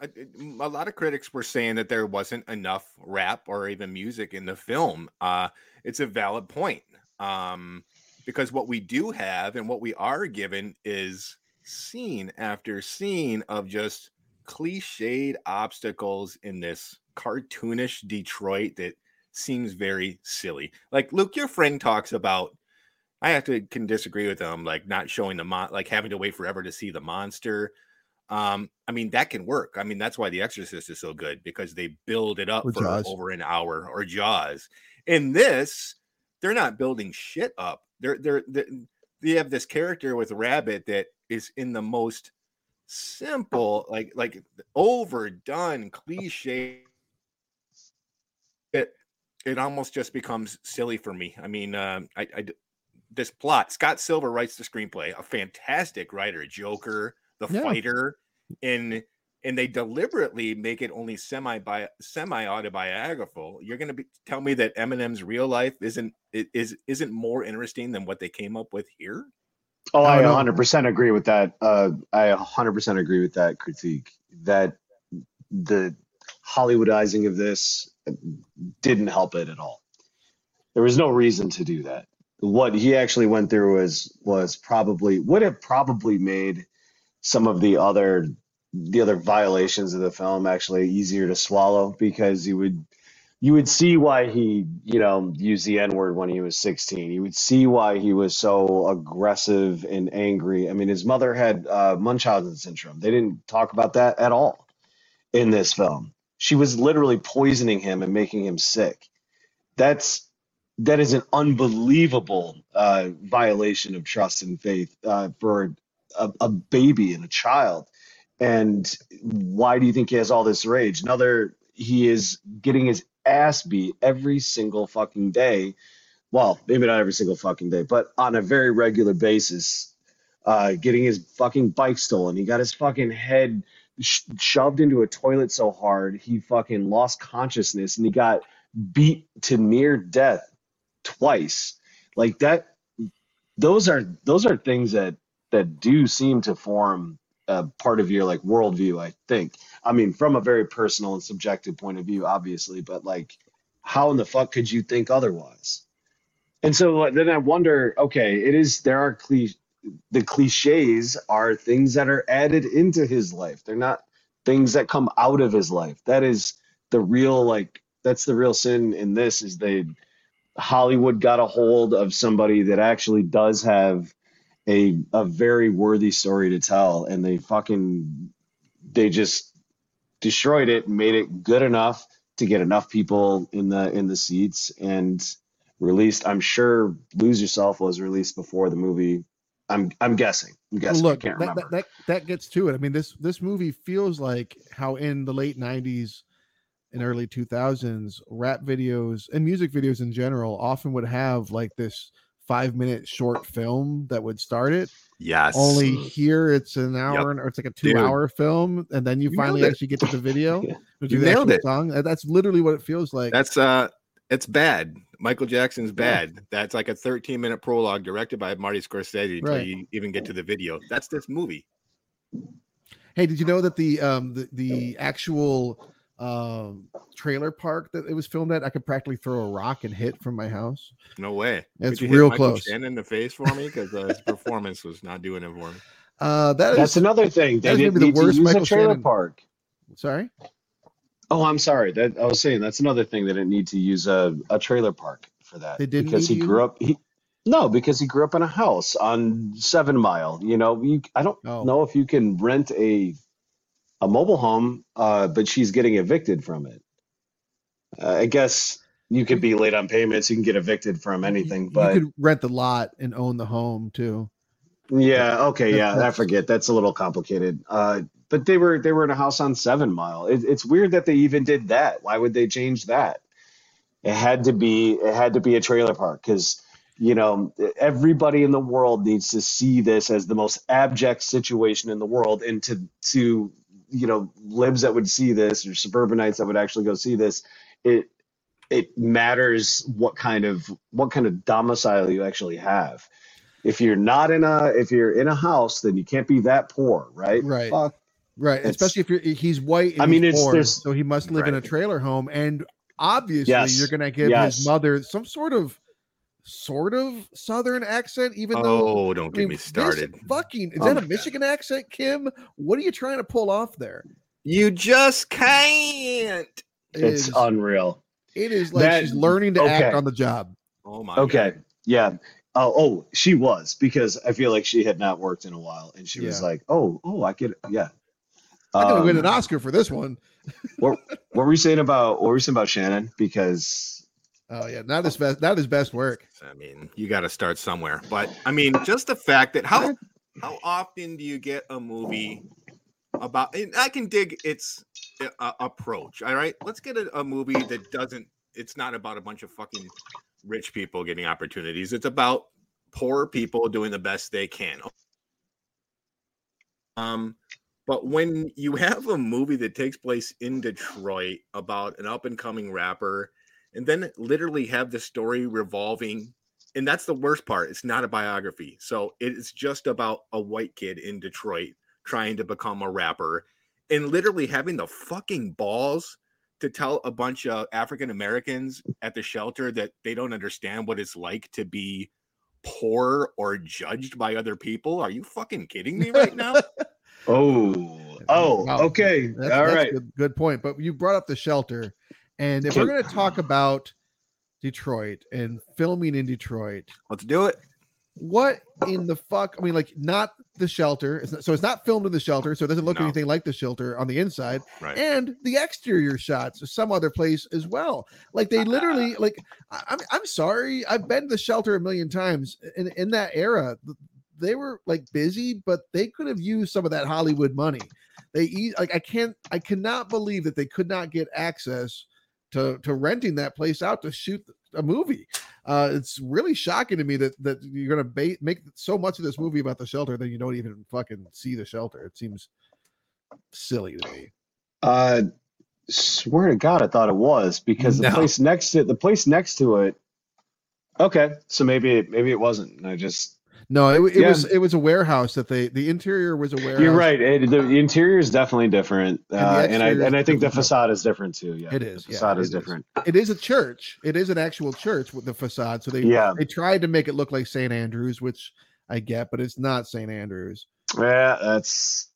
A lot of critics were saying that there wasn't enough rap or even music in the film. It's a valid point, because what we do have and what we are given is scene after scene of just cliched obstacles in this cartoonish Detroit that seems very silly. Like, Luke, your friend talks about, I can disagree with them, like not showing the like having to wait forever to see the monster. I mean, that can work. I mean, that's why The Exorcist is so good, because they build it up for over an hour. Or Jaws. In this, they're not building shit up. They have this character with Rabbit that is in the most simple, like overdone cliche. It almost just becomes silly for me. I mean, this plot, Scott Silver writes the screenplay, a fantastic writer, Joker, The Fighter, and they deliberately make it only semi autobiographical. You're going to tell me that Eminem's real life isn't more interesting than what they came up with here? Oh, I 100% agree with that. I 100% agree with that critique, that the Hollywoodizing of this didn't help it at all. There was no reason to do that. What he actually went through would have probably made some of the other violations of the film actually easier to swallow, because you would see why he, you know, used the N-word when he was 16. You would see why he was so aggressive and angry. I mean, his mother had Munchausen syndrome. They didn't talk about that at all in this film. She was literally poisoning him and making him sick. That is an unbelievable violation of trust and faith for a baby and a child. And why do you think he has all this rage? He is getting his ass beat every single fucking day. Well, maybe not every single fucking day, but on a very regular basis, getting his fucking bike stolen. He got his fucking head shoved into a toilet so hard he fucking lost consciousness, and he got beat to near death twice. Like that, those are things that do seem to form a part of your like worldview, I think. I mean, from a very personal and subjective point of view, obviously, but like, how in the fuck could you think otherwise? And so then I wonder, okay, the cliches are things that are added into his life. They're not things that come out of his life. That is the real, like, that's the real sin in this, is Hollywood got a hold of somebody that actually does have a very worthy story to tell, and they just destroyed it and made it good enough to get enough people in the seats and released. I'm sure Lose Yourself was released before the movie. I'm guessing. Look, I can't remember. That gets to it. I mean, this movie feels like how in the late 90s and early 2000s, rap videos and music videos in general often would have like this 5-minute short film that would start it. Yes. Only here it's an hour, yep, or it's like a 2-hour film, and then you finally actually get to the video. Yeah. You nailed it. Song. That's literally what it feels like. That's it's bad. Michael Jackson's Bad. Yeah. That's like a 13-minute prologue directed by Marty Scorsese until you even get to the video. That's this movie. Hey, did you know that the actual trailer park that it was filmed at, I could practically throw a rock and hit from my house? No way. It's real close. Shannon in the face for me because his performance was not doing it for me. That's another thing. They didn't need to use a trailer park. Sorry. Oh, I'm sorry. I was saying that's another thing, they didn't need to use a trailer park for that. They didn't, because he grew up in a house on 7 Mile. You know, I don't know if you can rent a mobile home, but she's getting evicted from it. I guess you could be late on payments. You can get evicted from anything, but you could rent the lot and own the home too. Yeah. Okay. Yeah. I forget. That's a little complicated. But they were in a house on 7 Mile. It's weird that they even did that. Why would they change that? It had to be a trailer park, because, you know, everybody in the world needs to see this as the most abject situation in the world. And to you know, libs that would see this, or suburbanites that would actually go see this, it matters what kind of domicile you actually have. If you're in a house, then you can't be that poor, right? Right. Fuck. Right, especially if he's white. And I mean, so he must live in a trailer home, and obviously you're going to give his mother some sort of Southern accent. Even though, don't get me started. Is that a Michigan accent, Kim? What are you trying to pull off there? You just can't. It's unreal. It is like she's learning to act on the job. Oh my. Okay. God. Yeah. Oh, she was, because I feel like she had not worked in a while, and she was like, "Oh, I get it." Yeah. I'm going to win an Oscar for this one. What were we saying about Shannon? Because not his best work. I mean, you got to start somewhere. But I mean, just the fact that how often do you get a movie about? And I can dig its approach. All right, let's get a movie that doesn't. It's not about a bunch of fucking rich people getting opportunities. It's about poor people doing the best they can. But when you have a movie that takes place in Detroit about an up-and-coming rapper, and then literally have the story revolving, and that's the worst part, it's not a biography. So it's just about a white kid in Detroit trying to become a rapper, and literally having the fucking balls to tell a bunch of African-Americans at the shelter that they don't understand what it's like to be poor or judged by other people. Are you fucking kidding me right now? Oh, okay. All right. Good point. But you brought up the shelter. And if we're going to talk about Detroit and filming in Detroit, let's do it. What in the fuck? I mean, like, not the shelter. It's not filmed in the shelter. So it doesn't look anything like the shelter on the inside. Right. And the exterior shots are some other place as well. Like, they literally, like, I'm sorry. I've been to the shelter a million times. And in that era, they were like busy, but they could have used some of that Hollywood money. I cannot believe that they could not get access to renting that place out to shoot a movie. It's really shocking to me that you're going to make so much of this movie about the shelter that you don't even fucking see the shelter. It seems silly to me. Swear to God, I thought it was, because the place next to it. Okay, so maybe it wasn't. And I just it was a warehouse that the interior was a warehouse. You're right. The interior is definitely different, and I think the facade is different too. Yeah, it is. The facade is different. It is a church. It is an actual church with the facade. So they tried to make it look like St. Andrews, which I get, but it's not St. Andrews. Yeah, that's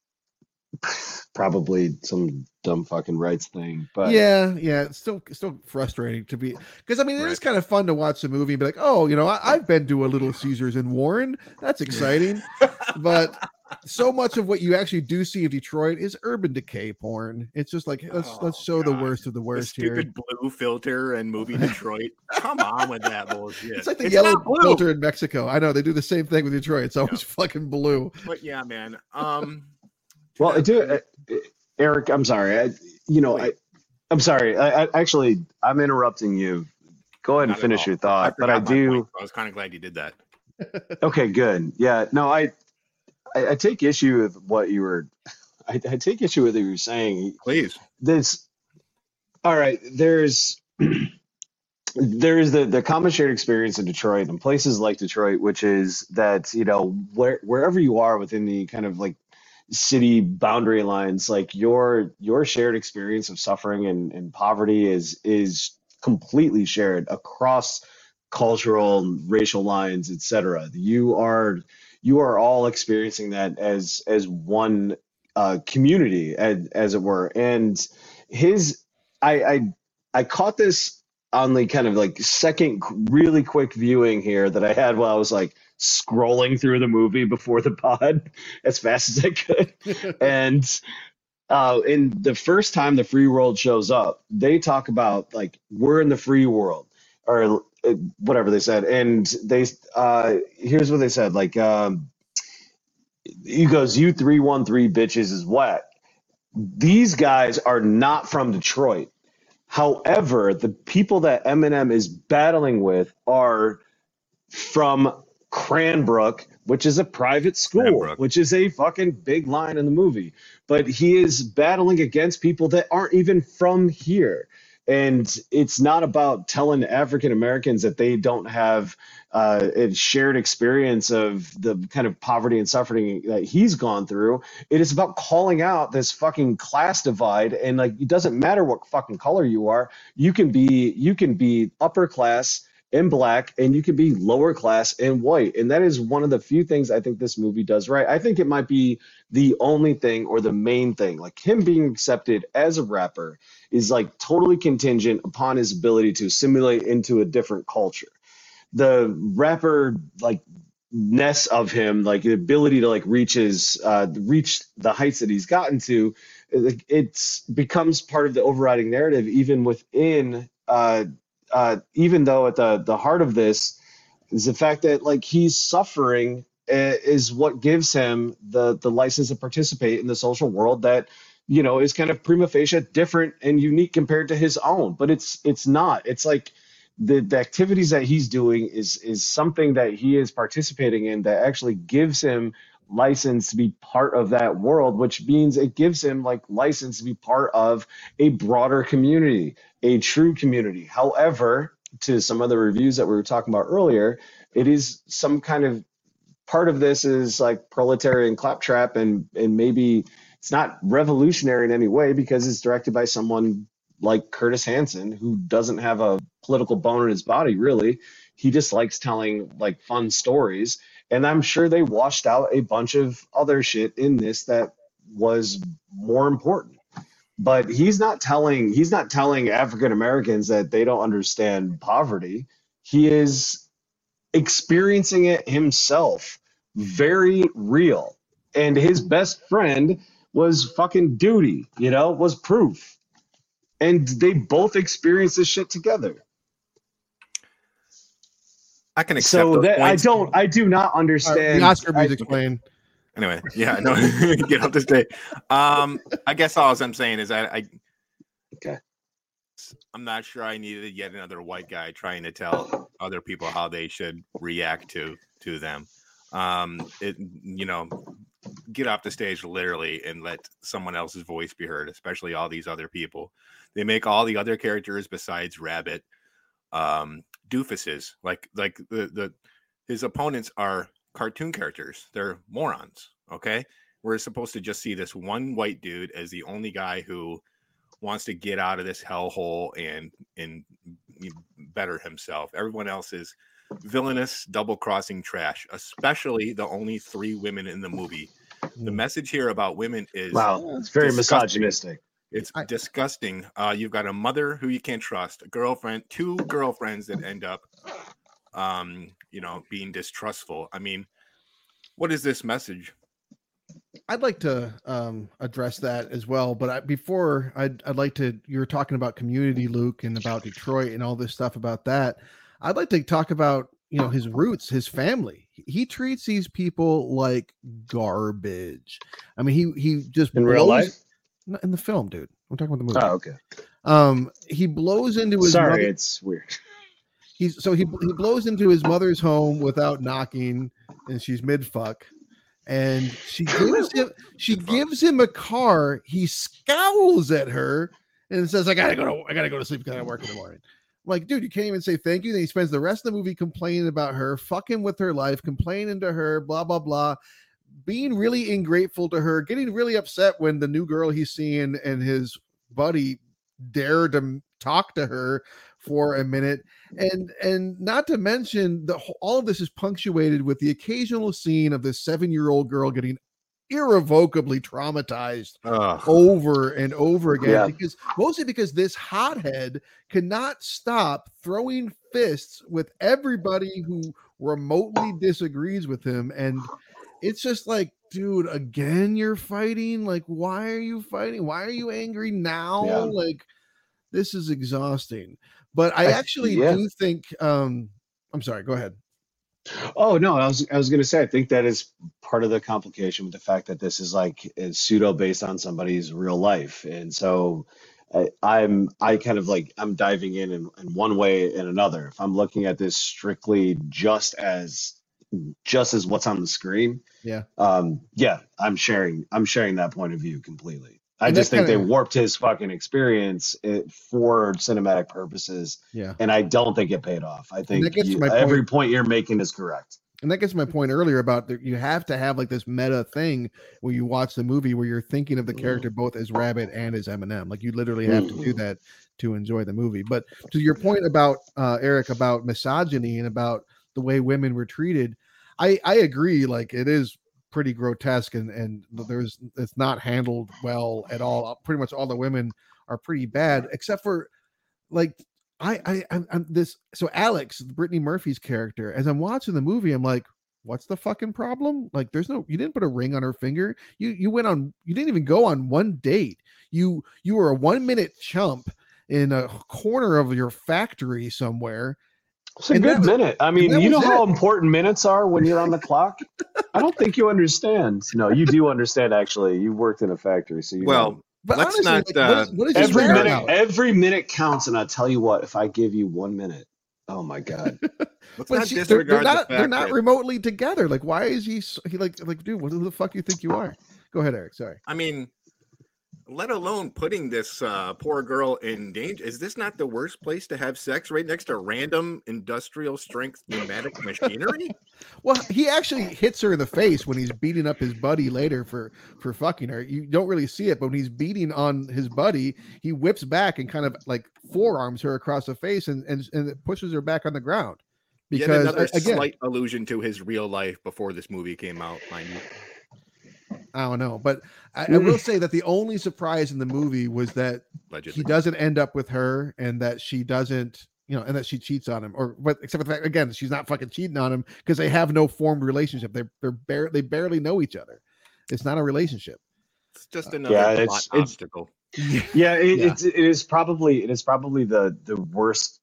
probably some dumb fucking rights thing, but yeah, it's still frustrating to be, because I mean it is kind of fun to watch the movie and be like, oh, you know, I've been to a Little Caesars in Warren, that's exciting. But so much of what you actually do see in Detroit is urban decay porn. It's just like, let's show the worst of the worst. The stupid here. Blue filter and movie Detroit. Come on with that bullshit. It's like the yellow filter in Mexico. I know they do the same thing with Detroit. It's always fucking blue. But yeah, man. Well, Eric, I'm sorry. I'm sorry. I actually, I'm interrupting you. Go ahead and finish your thought. But I do. Point, so I was kind of glad you did that. Okay, good. Yeah. No, I take issue with what you were. I take issue with what you were saying. Please. This. All right. There's the common shared experience in Detroit and places like Detroit, which is that, you know, wherever you are within the kind of like city boundary lines, like your shared experience of suffering and poverty is completely shared across cultural, racial lines, etc. You are all experiencing that as one community, as it were. And I caught this on the kind of like second really quick viewing here that I had while I was like scrolling through the movie before the pod as fast as I could. And in the first time the free world shows up, they talk about like, we're in the free world or whatever they said. And they, here's what they said. Like, he goes, you 313 bitches is whack. These guys are not from Detroit. However, the people that Eminem is battling with are from Cranbrook, which is a private school, which is a fucking big line in the movie. But he is battling against people that aren't even from here. And it's not about telling African Americans that they don't have a shared experience of the kind of poverty and suffering that he's gone through. It is about calling out this fucking class divide. And like, it doesn't matter what fucking color you are. You can be upper class and black, and you can be lower class and white. And that is one of the few things I think this movie does right. I think it might be the only thing or the main thing. Like, him being accepted as a rapper is like totally contingent upon his ability to assimilate into a different culture. The rapper like ness of him, like the ability to like reach the heights that he's gotten to, it becomes part of the overriding narrative, even within even though at the heart of this is the fact that like he's suffering is what gives him the license to participate in the social world that, you know, is kind of prima facie different and unique compared to his own. But it's not. It's like the activities that he's doing is something that he is participating in that actually gives him license to be part of that world, which means it gives him like license to be part of a broader community, a true community. However, to some of the reviews that we were talking about earlier, it is some kind of part of this is like proletarian claptrap, and maybe it's not revolutionary in any way because it's directed by someone like Curtis Hanson, who doesn't have a political bone in his body, really. He just likes telling like fun stories. And I'm sure they washed out a bunch of other shit in this that was more important. But he's not telling African Americans that they don't understand poverty. He is experiencing it himself, very real. And his best friend was fucking Duty, you know, was Proof. And they both experienced this shit together. I can accept. So that I do not understand. Oscar music playing. Anyway, yeah, no, get off this day. I guess all I'm saying is I. Okay. I'm not sure I needed yet another white guy trying to tell other people how they should react to them. Get off the stage literally and let someone else's voice be heard, especially all these other people. They make all the other characters besides Rabbit doofuses. Like his opponents are cartoon characters. They're morons. Okay. We're supposed to just see this one white dude as the only guy who wants to get out of this hellhole and better himself. Everyone else is villainous, double-crossing trash, especially the only three women in the movie. The message here about women is... Wow, it's very disgusting. Misogynistic. It's disgusting. You've got a mother who you can't trust, a girlfriend, two girlfriends that end up being distrustful. I mean, what is this message? I'd like to address that as well, but I'd like to... You were talking about community, Luke, and about Detroit and all this stuff about that. I'd like to talk about, his roots, his family. He treats these people like garbage. I mean, he just in real life, in the film, dude. I'm talking about the movie. Oh, okay. He blows into his... Sorry, mother. It's weird. He blows into his mother's home without knocking, and she's mid fuck, and she gives him a car. He scowls at her and says, "I gotta go to sleep because I work in the morning." Like, dude, you can't even say thank you. Then he spends the rest of the movie complaining about her, fucking with her life, complaining to her, blah, blah, blah, being really ungrateful to her, getting really upset when the new girl he's seeing and his buddy dare to talk to her for a minute. And not to mention, all of this is punctuated with the occasional scene of this 7-year-old girl getting irrevocably traumatized over and over again, because this hothead cannot stop throwing fists with everybody who remotely disagrees with him. And it's just like, dude, again, you're fighting. Like, why are you fighting? Why are you angry now? Yeah. Like, this is exhausting. But I do think, I'm sorry, go ahead. Oh no, I was gonna say I think that is part of the complication with the fact that this is like pseudo based on somebody's real life, and so I'm diving in one way and another. If I'm looking at this strictly just as what's on the screen, I'm sharing that point of view completely. I just think they warped his fucking experience for cinematic purposes. Yeah. And I don't think it paid off. I think every point you're making is correct. And that gets to my point earlier about you have to have like this meta thing where you watch the movie where you're thinking of the character both as Rabbit and as Eminem. Like, you literally have to do that to enjoy the movie. But to your point about, Eric, about misogyny and about the way women were treated, I agree. Like, it is pretty grotesque and it's not handled well at all. Pretty much all the women are pretty bad, except for like I'm Alex, Brittany Murphy's character. As I'm watching the movie, I'm like, what's the fucking problem? Like, you didn't put a ring on her finger. You didn't even go on one date. You were a 1-minute chump in a corner of your factory somewhere. It's a good minute. I mean, you know how important minutes are when you're on the clock? I don't think you understand. No, you do understand, actually. You worked in a factory, so you know. But let's honestly, not... what is every minute counts, and I'll tell you what, if I give you 1 minute, oh, my God. They're not remotely together. Like, why is he like, dude, what the fuck you think you are? Go ahead, Eric. Sorry. I mean... Let alone putting this poor girl in danger. Is this not the worst place to have sex? Right next to random industrial strength pneumatic machinery? Well, he actually hits her in the face when he's beating up his buddy later for fucking her. You don't really see it, but when he's beating on his buddy, he whips back and kind of like forearms her across the face and it pushes her back on the ground. Because, yet another slight allusion to his real life before this movie came out, mind you. I don't know, but I will say that the only surprise in the movie was that allegedly, he doesn't end up with her, and that she doesn't, and that she cheats on him. But except for the fact, again, she's not fucking cheating on him because they have no formed relationship. They barely know each other. It's not a relationship. It's just another obstacle. It is probably the worst.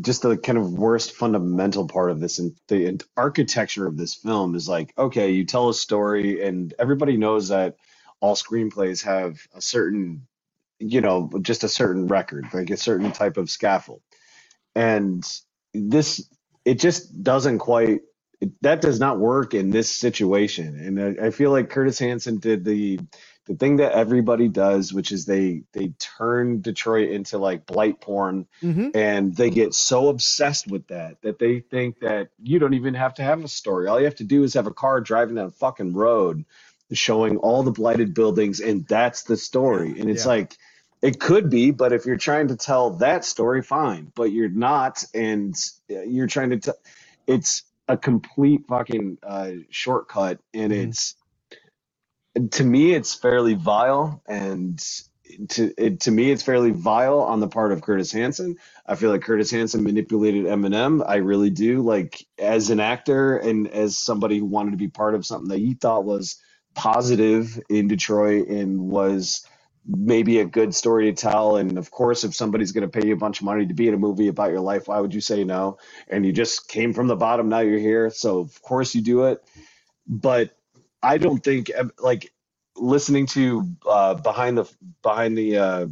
Just the kind of worst fundamental part of this, and the architecture of this film is like, okay, you tell a story and everybody knows that all screenplays have a certain you know, just a certain record, like a certain type of scaffold. And this, it just doesn't quite, that does not work in this situation. And I feel like Curtis Hanson did the thing that everybody does, which is they turn Detroit into like blight porn, mm-hmm. and they get so obsessed with that they think that you don't even have to have a story. All you have to do is have a car driving down a fucking road showing all the blighted buildings, and that's the story. And it's like, it could be, but if you're trying to tell that story, fine, but you're not. And you're trying to it's a complete fucking shortcut. And it's, to me, it's fairly vile. And to me, it's fairly vile on the part of Curtis Hanson. I feel like Curtis Hanson manipulated Eminem. I really do. Like, as an actor and as somebody who wanted to be part of something that he thought was positive in Detroit and was maybe a good story to tell. And of course, if somebody's going to pay you a bunch of money to be in a movie about your life, why would you say no? And you just came from the bottom. Now you're here. So of course you do it. But I don't think, like, listening to behind the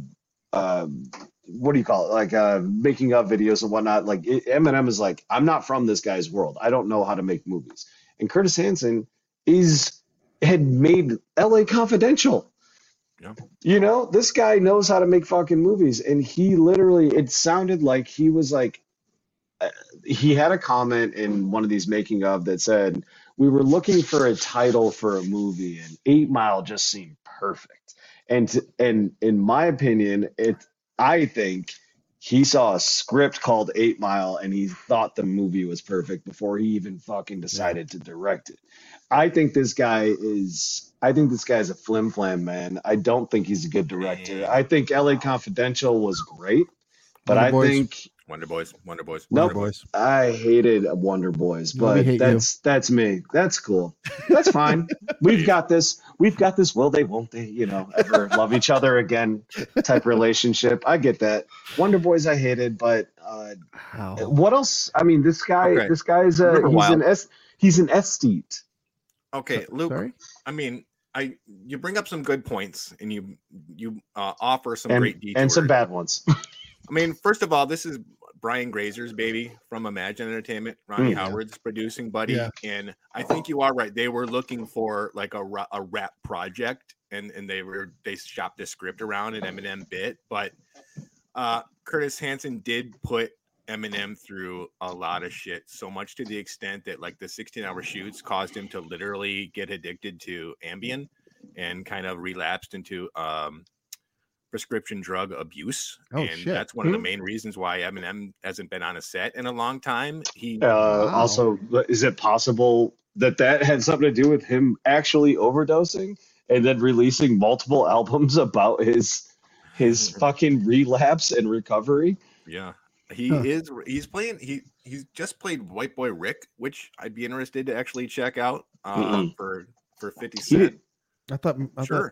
what do you call it? Like making up videos and whatnot. Like Eminem is like, I'm not from this guy's world. I don't know how to make movies. And Curtis Hanson had made LA Confidential. Yeah. You know, this guy knows how to make fucking movies. And he literally, it sounded like he was like, he had a comment in one of these making of that said, we were looking for a title for a movie and 8 Mile just seemed perfect. And in my opinion, I think he saw a script called 8 Mile and he thought the movie was perfect before he even fucking decided to direct it. I think this guy's a flim flam, man. I don't think he's a good director. I think LA Confidential was great, but Wonder Boys. I hated Wonder Boys, but that's me. That's cool. That's fine. We've got this. Will they? Won't they? You know, ever love each other again? Type relationship. I get that. Wonder Boys, I hated, but what else? I mean, this guy. Okay. This guy's he's an esthete. Okay, Luke. Sorry? I mean, you bring up some good points, and you offer some great details and some bad ones. I mean, first of all, this is Brian Grazer's baby from Imagine Entertainment, Ronnie Howard's producing buddy, and I think you are right. They were looking for like a rap project, and they shopped the script around an Eminem bit, but Curtis Hanson did put Eminem through a lot of shit, so much to the extent that like the 16-hour shoots caused him to literally get addicted to Ambien and kind of relapsed into prescription drug abuse. That's one of the main reasons why Eminem hasn't been on a set in a long time. Also, is it possible that had something to do with him actually overdosing and then releasing multiple albums about his fucking relapse and recovery? Yeah. He's just played White Boy Rick, which I'd be interested to actually check out for 50 Cent. No.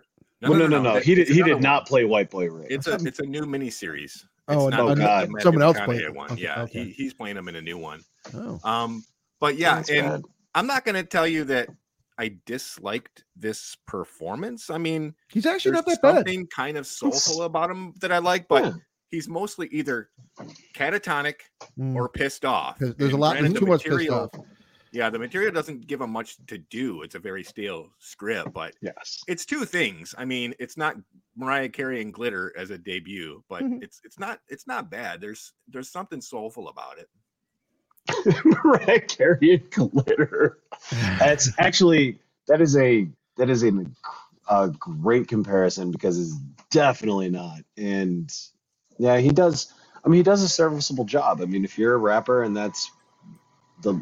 He did not play White Boy Rick. It's a new miniseries. Someone else played it. He's playing him in a new one. Oh. But yeah, that's bad. I'm not going to tell you that I disliked this performance. I mean, he's actually not that bad. Something kind of soulful about him that I like, but he's mostly either catatonic or pissed off. There's a lot. There's too much pissed off. Yeah, the material doesn't give him much to do. It's a very stale script, but it's two things. I mean, it's not Mariah Carey and Glitter as a debut, but it's not bad. There's something soulful about it. Mariah Carey and Glitter. That's actually that is a great comparison because it's definitely not. And yeah, he does. I mean, he does a serviceable job. I mean, if you're a rapper and that's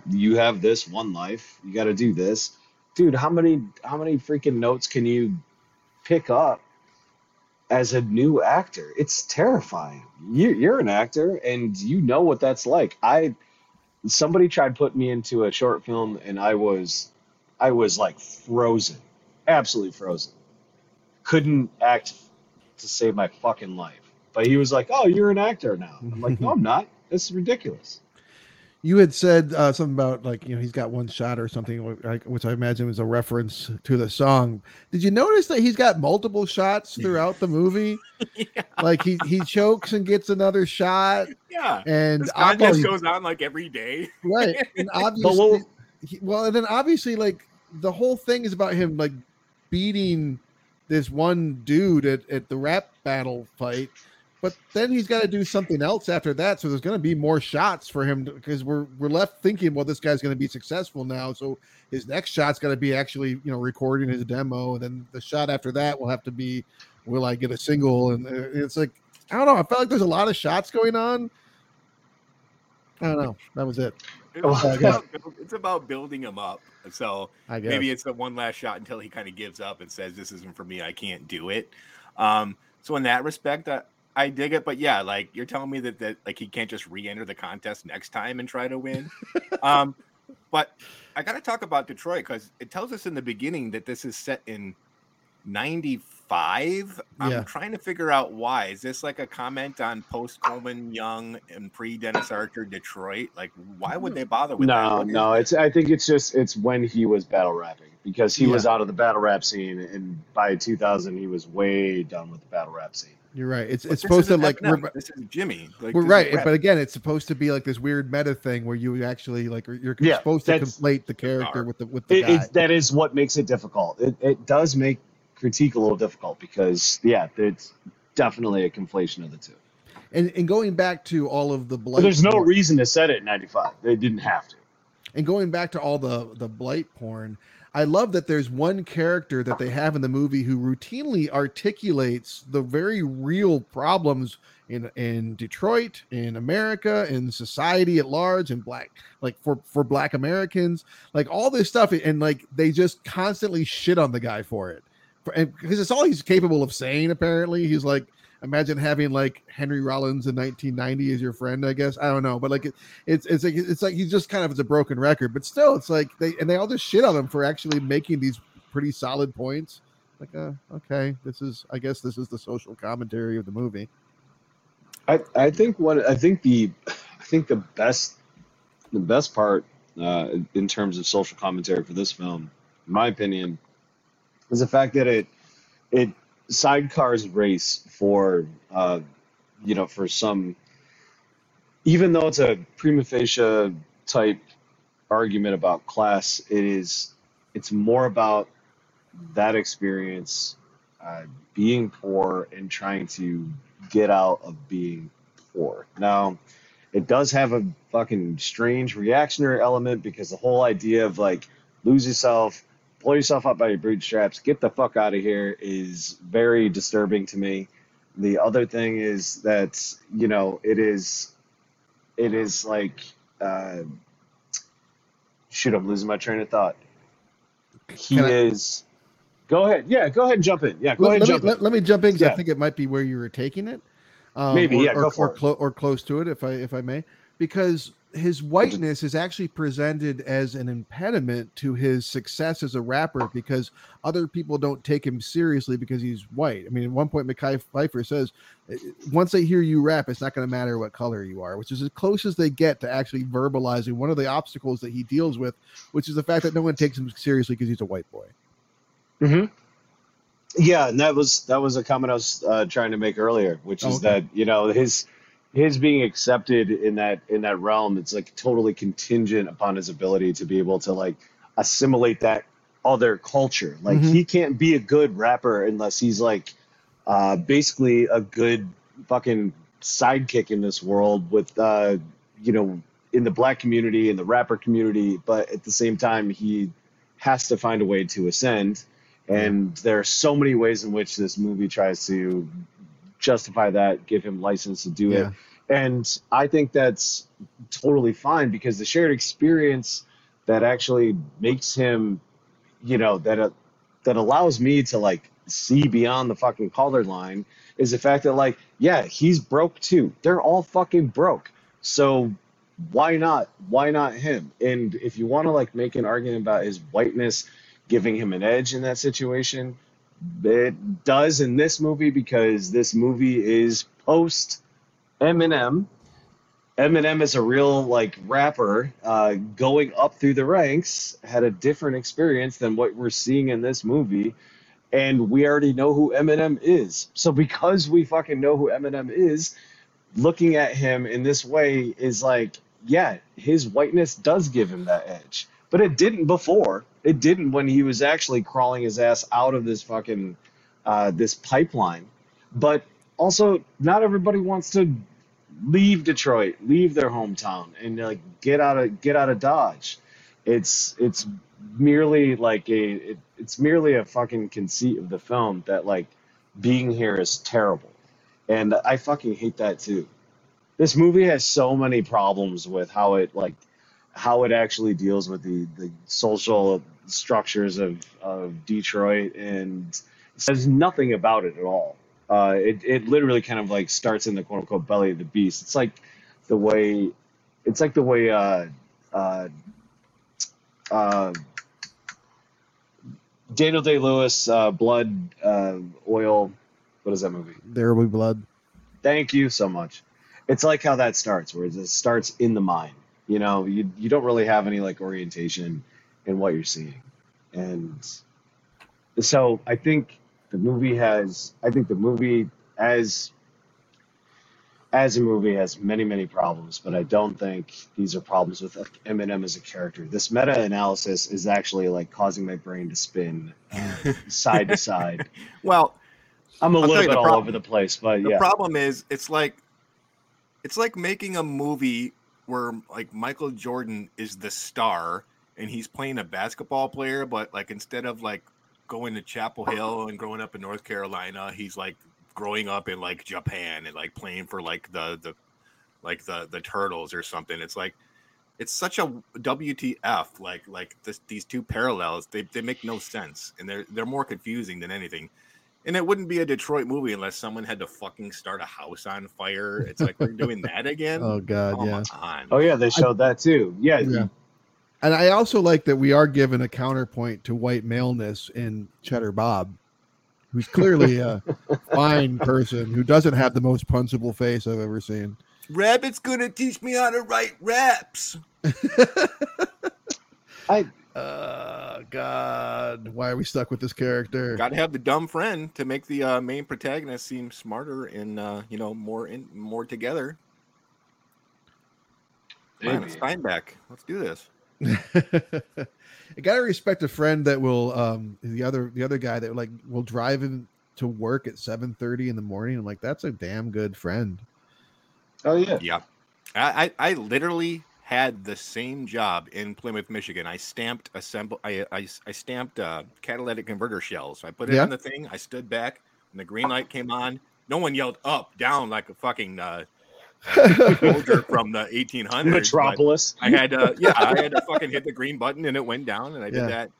you have this one life, you got to do this, dude. How many freaking notes can you pick up as a new actor? It's terrifying. You're an actor, and you know what that's like. Somebody tried putting me into a short film, and I was like frozen, absolutely frozen. Couldn't act to save my fucking life. But he was like, "Oh, you're an actor now." I'm like, "No, I'm not. This is ridiculous." You had said something about, like, you know, he's got one shot or something, like, which I imagine was a reference to the song. Did you notice that he's got multiple shots throughout the movie? Yeah. Like he chokes and gets another shot. Yeah. And this contest goes on like every day. Right. And obviously, and then obviously like the whole thing is about him like beating this one dude at the rap battle fight. But then he's got to do something else after that, so there's going to be more shots for him because we're left thinking, well, this guy's going to be successful now, so his next shot's got to be actually, you know, recording his demo, and then the shot after that will have to be, will I get a single? And it's like, I don't know. I felt like there's a lot of shots going on. I don't know. That was it. It's about building him up. So I guess maybe it's the one last shot until he kind of gives up and says, "This isn't for me. I can't do it." So in that respect, I dig it, but yeah, like you're telling me that like he can't just re-enter the contest next time and try to win. But I gotta talk about Detroit because it tells us in the beginning that this is set in 95. Yeah. I'm trying to figure out why. Is this like a comment on post Coleman Young and pre Dennis Archer Detroit? Like, why would they bother with that? No, I think it's when he was battle rapping, because he was out of the battle rap scene, and by 2000 he was way done with the battle rap scene. You're right. It's supposed to like this is Jimmy. Like, we're right, but again, it's supposed to be like this weird meta thing where you actually like you're supposed to conflate the character with the guy. That is what makes it difficult. It does make critique a little difficult because it's definitely a conflation of the two. And going back to all of the blight, but there's no reason to set it in 95. They didn't have to. And going back to all the blight porn, I love that there's one character that they have in the movie who routinely articulates the very real problems in Detroit, in America, in society at large, and for Black Americans, like all this stuff, and like they just constantly shit on the guy for it, and because it's all he's capable of saying. Apparently, he's like, imagine having like Henry Rollins in 1990 as your friend. I guess I don't know, but like it's like he's just kind of, it's a broken record, but still it's like they all just shit on him for actually making these pretty solid points. Like, okay, this is the social commentary of the movie. I think the best part in terms of social commentary for this film, in my opinion, is the fact that it Sidecar's race for for some, even though it's a prima facie type argument about class, it's more about that experience, being poor and trying to get out of being poor. Now, it does have a fucking strange reactionary element because the whole idea of like lose yourself, pull yourself up by your bootstraps, get the fuck out of here is very disturbing to me. The other thing is that, you know, it is like, shoot, I'm losing my train of thought. Go ahead. Yeah, go ahead and jump in. Yeah, let me jump in because I think it might be where you were taking it. Close to it, if I may, because his whiteness is actually presented as an impediment to his success as a rapper because other people don't take him seriously because he's white. I mean, at one point, Mekhi Phifer says, once they hear you rap, it's not going to matter what color you are, which is as close as they get to actually verbalizing one of the obstacles that he deals with, which is the fact that no one takes him seriously because he's a white boy. Mm-hmm. Yeah, and that was a comment I was trying to make earlier, which is that, you know, his being accepted in that realm, it's like totally contingent upon his ability to be able to like assimilate that other culture. Like he can't be a good rapper unless he's like basically a good fucking sidekick in this world with in the Black community and the rapper community, but at the same time he has to find a way to ascend. And there are so many ways in which this movie tries to justify that, give him license to do it. And I think that's totally fine because the shared experience that actually makes him, you know, that allows me to like see beyond the fucking color line is the fact that like, yeah, he's broke too. They're all fucking broke. So why not him? And if you want to like make an argument about his whiteness giving him an edge in that situation, it does in this movie because this movie is post Eminem, Eminem as a real like rapper going up through the ranks had a different experience than what we're seeing in this movie. And we already know who Eminem is. So because we fucking know who Eminem is, looking at him in this way is like, yeah, his whiteness does give him that edge. But it didn't before. It didn't when he was actually crawling his ass out of this fucking this pipeline. But also, not everybody wants to leave Detroit, leave their hometown, and like get out of Dodge. It's merely like it's merely a fucking conceit of the film that like being here is terrible, and I fucking hate that too. This movie has so many problems with how it actually deals with the social structures of Detroit, and says nothing about it at all. It literally kind of like starts in the quote unquote belly of the beast. It's like the way Daniel Day-Lewis Blood Oil. What is that movie? There Will Be Blood. Thank you so much. It's like how that starts, where it starts in the mind. You know, you don't really have any like orientation in what you're seeing, and so I think. The movie as a movie has many, many problems, but I don't think these are problems with Eminem as a character. This meta-analysis is actually like causing my brain to spin side to side. Well, I'm a little bit all over the place, but the problem is it's like making a movie where like Michael Jordan is the star and he's playing a basketball player, but like instead of like going to Chapel Hill and growing up in North Carolina, he's like growing up in like Japan and like playing for like the Turtles or something. It's like it's such a WTF. These two parallels, they make no sense, and they're more confusing than anything. And it wouldn't be a Detroit movie unless someone had to fucking start a house on fire. It's like we're doing that again. Oh god, oh, yeah. Oh yeah, they showed that too. Yeah. And I also like that we are given a counterpoint to white maleness in Cheddar Bob, who's clearly a fine person who doesn't have the most punchable face I've ever seen. Rabbit's gonna teach me how to write raps. God, why are we stuck with this character? Gotta have the dumb friend to make the main protagonist seem smarter and more together. Man, it's Steinbeck. Let's do this. I gotta respect a friend that will the other guy that like will drive him to work at 7:30 in the morning. I'm like, that's a damn good friend. Oh yeah. I literally had the same job in Plymouth, Michigan. I stamped catalytic converter shells. I put it in the thing. I stood back and the green light came on. No one yelled up, down like a fucking soldier from the 1800s Metropolis. I had to fucking hit the green button and it went down, and I did that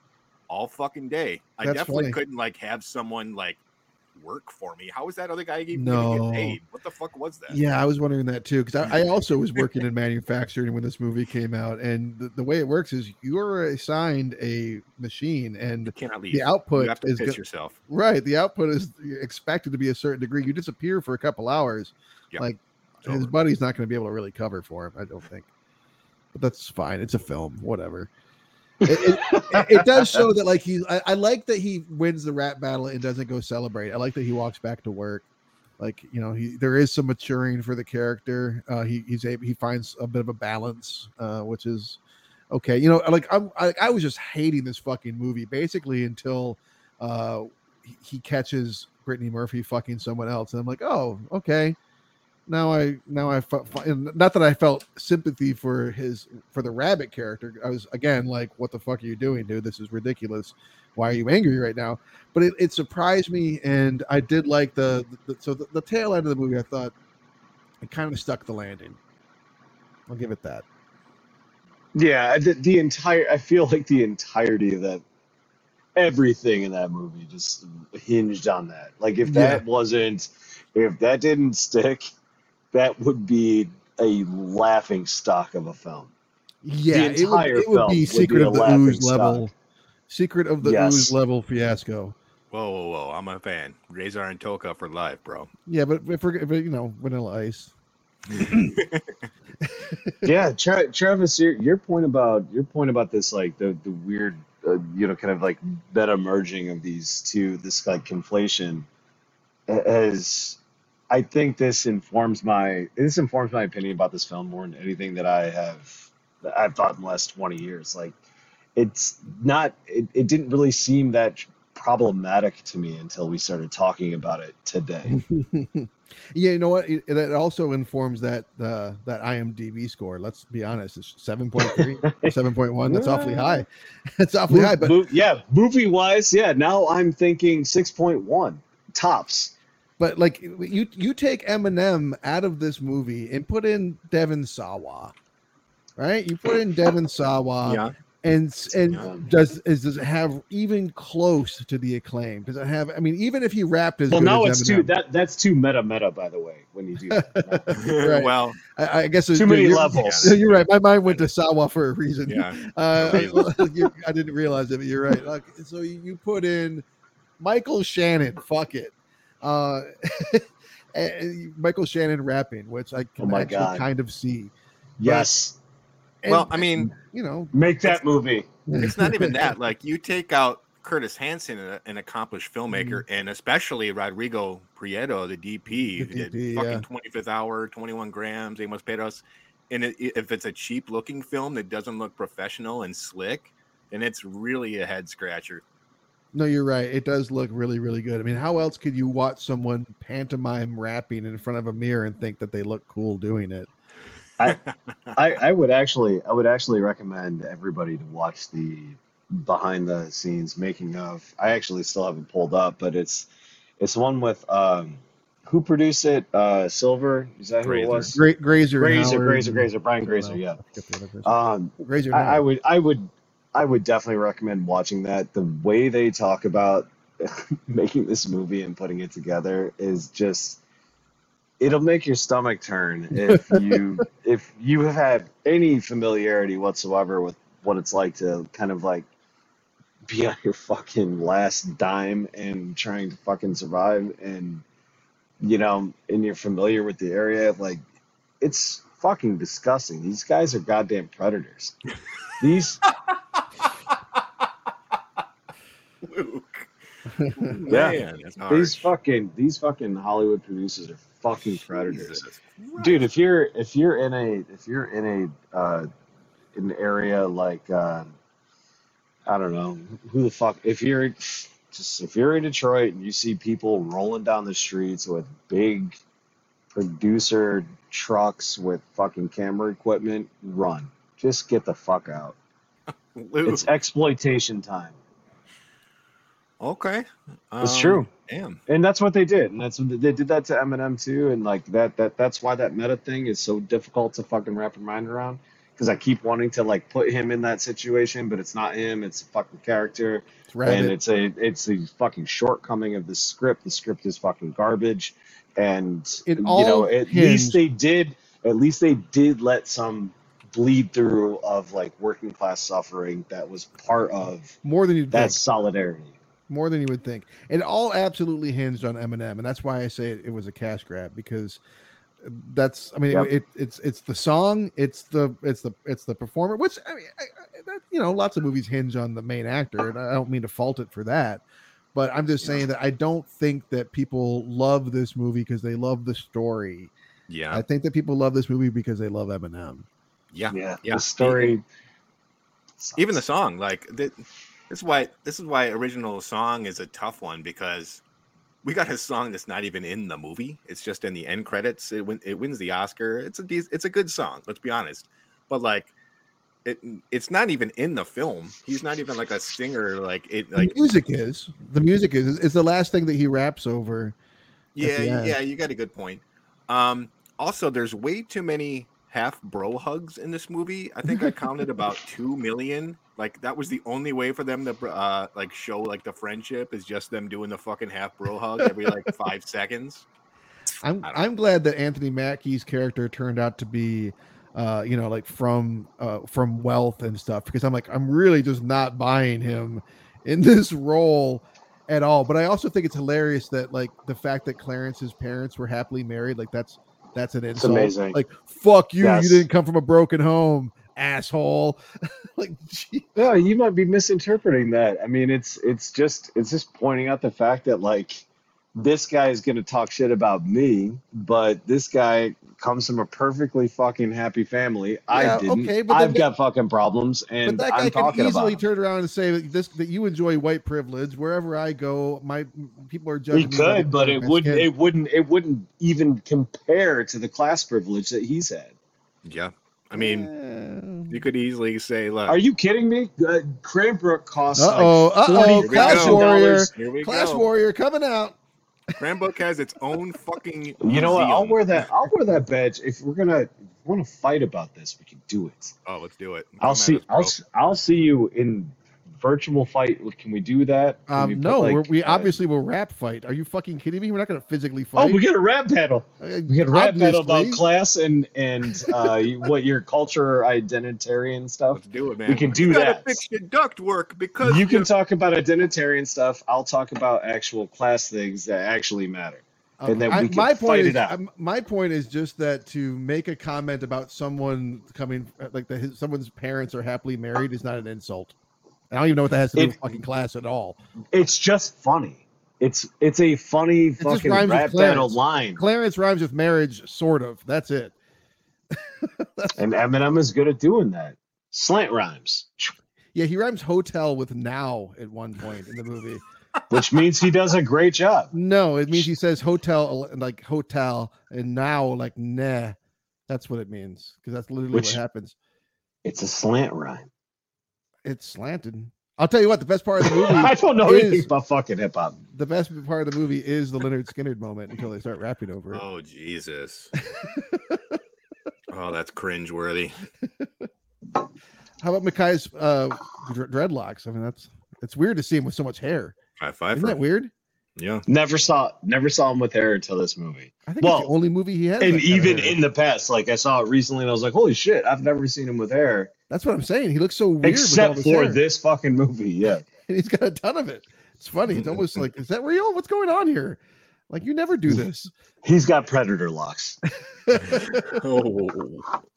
all fucking day. That's definitely funny. Couldn't like have someone like work for me. How was that other guy gonna get paid? What the fuck was that? Yeah, I was wondering that too, because I also was working in manufacturing when this movie came out, and the way it works is you're assigned a machine and you cannot leave. The output, you have to piss yourself. Right, the output is expected to be a certain degree. You disappear for a couple hours, like. His buddy's not going to be able to really cover for him, I don't think. But that's fine. It's a film. Whatever. It does show that, like, I like that he wins the rap battle and doesn't go celebrate. I like that he walks back to work. Like, you know, there is some maturing for the character. He finds a bit of a balance, which is okay. You know, like, I was just hating this fucking movie, basically, until he catches Brittany Murphy fucking someone else. And I'm like, oh, okay. Now I felt, not that I felt sympathy for the rabbit character. I was again like, what the fuck are you doing, dude? This is ridiculous. Why are you angry right now? But it surprised me, and I did like the tail end of the movie. I thought it kind of stuck the landing. I'll give it that. Yeah, I feel like the entirety of that, everything in that movie just hinged on that. Like if that didn't stick. That would be a laughing stock of a film. Yeah, the entire it would be Secret of the Ooze level. Secret of the Ooze level fiasco. Whoa! I'm a fan. Razor and Toka for life, bro. Yeah, but if we're, you know, Vanilla Ice. Yeah, Travis, your point about this, like the weird, kind of like meta merging of these two, this like conflation, as I think this informs my opinion about this film more than anything that I've thought in the last 20 years. Like, it didn't really seem that problematic to me until we started talking about it today. Yeah, you know what? That also informs that IMDb score. Let's be honest, it's 7.3, 7.1. That's awfully high. That's awfully high. But movie wise, now I'm thinking 6.1 tops. But like, you take Eminem out of this movie and put in Devin Sawa, right? You put in Devin Sawa. Yeah. And does it have even close to the acclaim? Does it have? I mean, even if he rapped as well, good no, as it's Eminem, too that's too meta, by the way. When you do that, right. Well, I guess too many levels. You're right. My mind went to Sawa for a reason. Yeah, I didn't realize it, but you're right. Like, so you put in Michael Shannon. Fuck it. Michael Shannon rapping, which I can actually kind of see. Yes. But, make that movie. It's not even that. Like, you take out Curtis Hanson, an accomplished filmmaker, and especially Rodrigo Prieto, the DP, who did fucking 25th Hour, 21 Grams, Amos Perros. And if it's a cheap-looking film that doesn't look professional and slick, then it's really a head-scratcher. No, you're right. It does look really, really good. I mean, how else could you watch someone pantomime rapping in front of a mirror and think that they look cool doing it? I would actually recommend everybody to watch the behind the scenes making of. I actually still haven't pulled up, but it's one with who produced it? Silver, is that Grazer. Who it was? Grazer, Brian Grazer, yeah. Grazer. I would definitely recommend watching that. The way they talk about making this movie and putting it together is just. It'll make your stomach turn if you have had any familiarity whatsoever with what it's like to kind of like be on your fucking last dime and trying to fucking survive, and and you're familiar with the area. Like, it's fucking disgusting. These guys are goddamn predators. These Luke. Yeah, these fucking Hollywood producers are fucking predators, dude. If you're in an area like I don't know who the fuck. If you're in Detroit and you see people rolling down the streets with big producer trucks with fucking camera equipment, run. Just get the fuck out. Luke. It's exploitation time. Okay, it's true. Damn, and that's what they did, and that's what they did that to Eminem too, and like that's why that meta thing is so difficult to fucking wrap your mind around. Because I keep wanting to like put him in that situation, but it's not him; it's a fucking character, and it's a fucking shortcoming of the script. The script is fucking garbage, and at least they did let some bleed through of like working class suffering that was part of more than that solidarity. More than you would think. It all absolutely hinged on Eminem, and that's why I say it was a cash grab, because it's the song, it's the performer, which lots of movies hinge on the main actor, and I don't mean to fault it for that, but I'm just saying that I don't think that people love this movie because they love the story. Yeah, I think that people love this movie because they love Eminem. The story, even the song, like the. This is why original song is a tough one, because we got a song that's not even in the movie. It's just in the end credits. It wins the Oscar. It's a good song. Let's be honest, but like it's not even in the film. He's not even like a singer. Like it. Like the music is. It's the last thing that he raps over. Yeah. You got a good point. Also, there's way too many half bro hugs in this movie. I think I counted about 2 million. Like, that was the only way for them to show like the friendship, is just them doing the fucking half bro hug every like 5 seconds. I'm glad that Anthony Mackie's character turned out to be, from wealth and stuff, because I'm really just not buying him in this role at all. But I also think it's hilarious that like the fact that Clarence's parents were happily married, like that's That's an insult. It's amazing. Like, fuck you. Yes. You didn't come from a broken home, asshole. Like, geez. No, you might be misinterpreting that. I mean, it's just pointing out the fact that, like, this guy is going to talk shit about me, but this guy comes from a perfectly fucking happy family. Yeah, I didn't. Okay, but I've got fucking problems, and but that guy I'm talking can easily about turn around and say that you enjoy white privilege. Wherever I go, my people are judging. He could, but it wouldn't even compare to the class privilege that he's had. Yeah, I mean, you could easily say, "Look, are you kidding me? Cranbrook costs like $40,000. Class warrior coming out." Cranbrook has its own fucking museum. You know what? I'll wear that badge. If we're gonna want to fight about this, we can do it. Oh, let's do it. I'll see you in virtual fight. Can we do that? We obviously will rap fight. Are you fucking kidding me? We're not gonna physically fight. Oh, we get a rap battle. We get a rap battle about class and what your culture, identitarian stuff. Let's do it, man. We can do that. You gotta fix your ductwork because you can talk about identitarian stuff. I'll talk about actual class things that actually matter. And then we can fight it out. My point is just that to make a comment about someone coming like someone's parents are happily married is not an insult. I don't even know what that has to do with fucking class at all. It's just funny. It's a funny fucking rap battle line. Clarence rhymes with marriage, sort of. That's it. And Eminem is good at doing that. Slant rhymes. Yeah, he rhymes hotel with now at one point in the movie. Which means he does a great job. No, it means he says hotel like hotel and now like nah. That's what it means because that's literally what happens. It's a slant rhyme. It's slanted. I'll tell you what, the best part of the movie I don't know anything about fucking hip hop. The best part of the movie is the Leonard Skinner moment until they start rapping over it. Oh Jesus. Oh, that's cringeworthy. How about Mackay's dreadlocks? I mean, it's weird to see him with so much hair. High five. Isn't that weird? Yeah. Never saw him with hair until this movie. I think it's the only movie he had. And even in the past, like I saw it recently and I was like, holy shit, I've never seen him with hair. That's what I'm saying. He looks so weird. Except for this fucking movie, yeah. And he's got a ton of it. It's funny. It's almost like, is that real? What's going on here? Like, you never do this. He's got predator locks.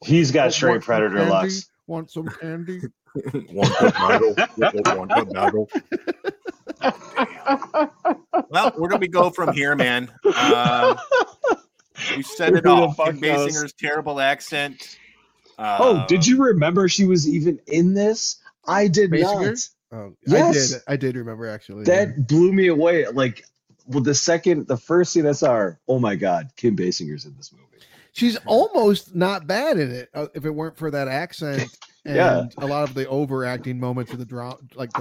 He's got straight predator locks. Want some candy? Want the model? Want the model? Well, where do we go from here, man? You said it all. Kim Basinger's terrible accent. Did you remember she was even in this? I did Basinger? Not. Oh, yes. I did remember, actually. That blew me away. Like, well, the first scene I saw her, oh my God, Kim Basinger's in this movie. She's almost not bad in it, if it weren't for that accent and a lot of the overacting moments of the drama, like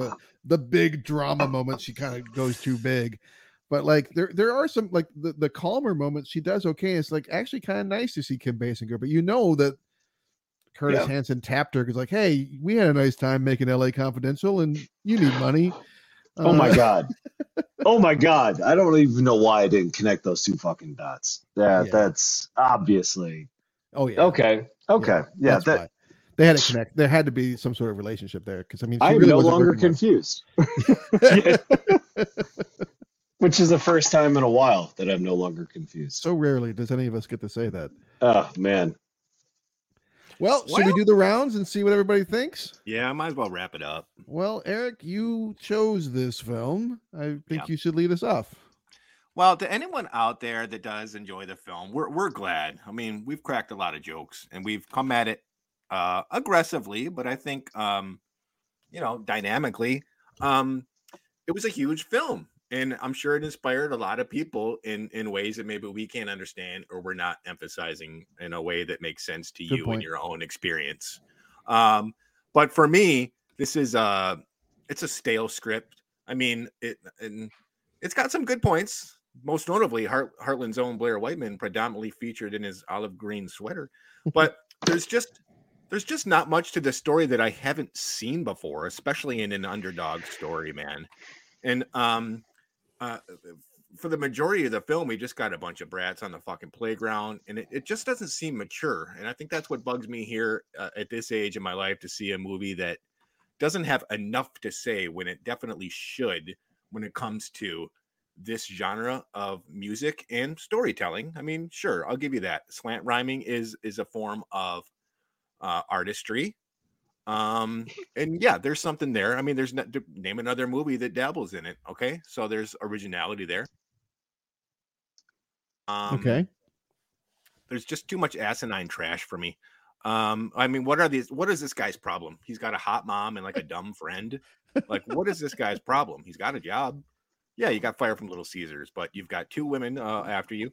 the big drama moments, she kind of goes too big. But like there are some like the calmer moments she does okay. It's like actually kind of nice to see Kim Basinger, but you know that Curtis Hanson tapped her because, like, hey, we had a nice time making LA Confidential and you need money. Oh, my God. Oh, my God. I don't even know why I didn't connect those two fucking dots. Yeah. That's obviously. Oh, yeah. Okay. Yeah. They had to connect. There had to be some sort of relationship there because, I mean, I'm really no longer confused. Which is the first time in a while that I'm no longer confused. So rarely does any of us get to say that. Oh, man. Well, should we do the rounds and see what everybody thinks? Yeah, I might as well wrap it up. Well, Eric, you chose this film. I think you should lead us off. Well, to anyone out there that does enjoy the film, we're glad. I mean, we've cracked a lot of jokes, and we've come at it aggressively, but I think, dynamically. It was a huge film, and I'm sure it inspired a lot of people in ways that maybe we can't understand or we're not emphasizing in a way that makes sense to you and your own experience. But for me, this is it's a stale script. I mean, it's got some good points. Most notably, Heartland's own Blair Whiteman, predominantly featured in his olive green sweater. But there's just not much to the story that I haven't seen before, especially in an underdog story, man. And for the majority of the film, we just got a bunch of brats on the fucking playground, and it just doesn't seem mature. And I think that's what bugs me here at this age in my life, to see a movie that doesn't have enough to say when it definitely should, when it comes to this genre of music and storytelling. I mean, sure, I'll give you that. Slant rhyming is a form of artistry. And yeah, there's something there. I mean, there's not, name another movie that dabbles in it. Okay. So there's originality there. Okay. There's just too much asinine trash for me. I mean, what are these? What is this guy's problem? He's got a hot mom and like a dumb friend. Like, what is this guy's problem? He's got a job. Yeah, you got fired from Little Caesars, but you've got two women after you.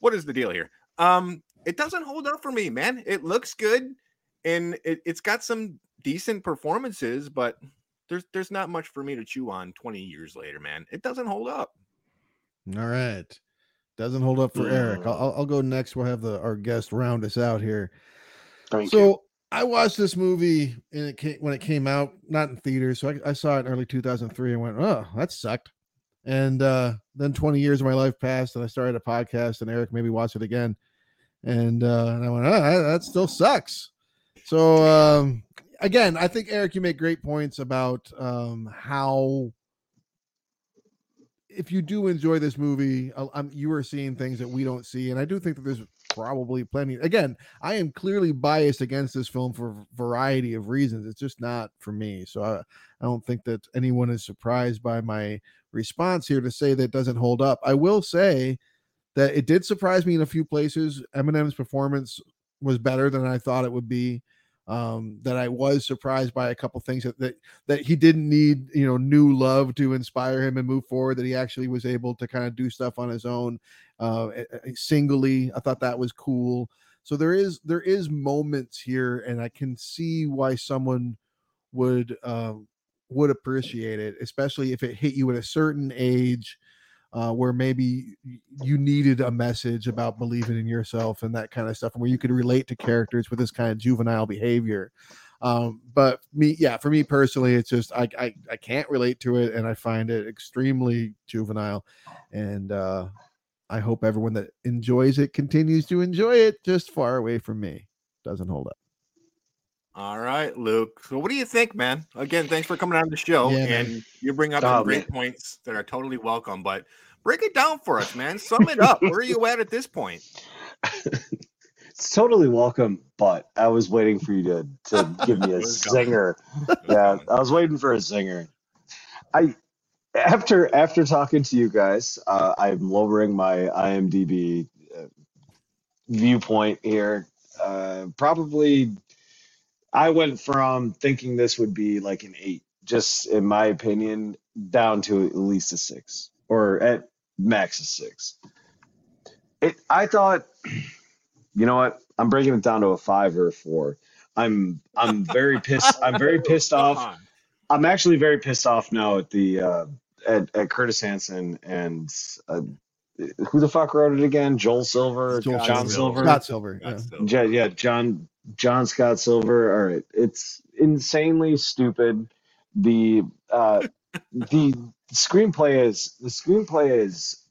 What is the deal here? It doesn't hold up for me, man. It looks good, and it's got some decent performances, but there's not much for me to chew on 20 years later, man. It doesn't hold up. All right. Doesn't hold up for Eric. I'll go next. We'll have our guest round us out here. Thank you. I watched this movie and when it came out, not in theaters. So I saw it in early 2003 and went, oh, that sucked. And then 20 years of my life passed and I started a podcast and Eric maybe watched it again. And I went, oh, that still sucks. So again, I think, Eric, you make great points about how if you do enjoy this movie, you are seeing things that we don't see. And I do think that there's probably plenty. Again, I am clearly biased against this film for a variety of reasons. It's just not for me. So I don't think that anyone is surprised by my response here to say that it doesn't hold up. I will say that it did surprise me in a few places. Eminem's performance was better than I thought it would be. That I was surprised by a couple things that he didn't need, new love to inspire him and move forward, that he actually was able to kind of do stuff on his own singly. I thought that was cool. So there is moments here, and I can see why someone would appreciate it, especially if it hit you at a certain age where maybe you needed a message about believing in yourself and that kind of stuff, and where you could relate to characters with this kind of juvenile behavior. But for me personally, it's just I can't relate to it, and I find it extremely juvenile. And I hope everyone that enjoys it continues to enjoy it, just far away from me. Doesn't hold up. All right, Luke. So what do you think, man? Again, thanks for coming on the show. Yeah, and you bring up some great points that are totally welcome, but break it down for us, man. Sum it up. Where are you at this point? It's totally welcome, but I was waiting for you to give me a zinger. Yeah, I was waiting for a zinger. After talking to you guys, I'm lowering my IMDb viewpoint here. Probably... I went from thinking this would be like an 8, just in my opinion, down to at least a 6, or at max a 6. I thought, you know what? I'm breaking it down to a 5 or a 4. I'm very pissed. I'm very pissed off. I'm actually very pissed off now at the at Curtis Hanson and who the fuck wrote it again? John Silver. Yeah, John Scott Silver. All right, it's insanely stupid. The screenplay is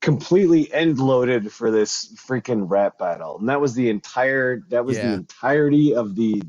completely end loaded for this freaking rap battle, and that was the entirety of the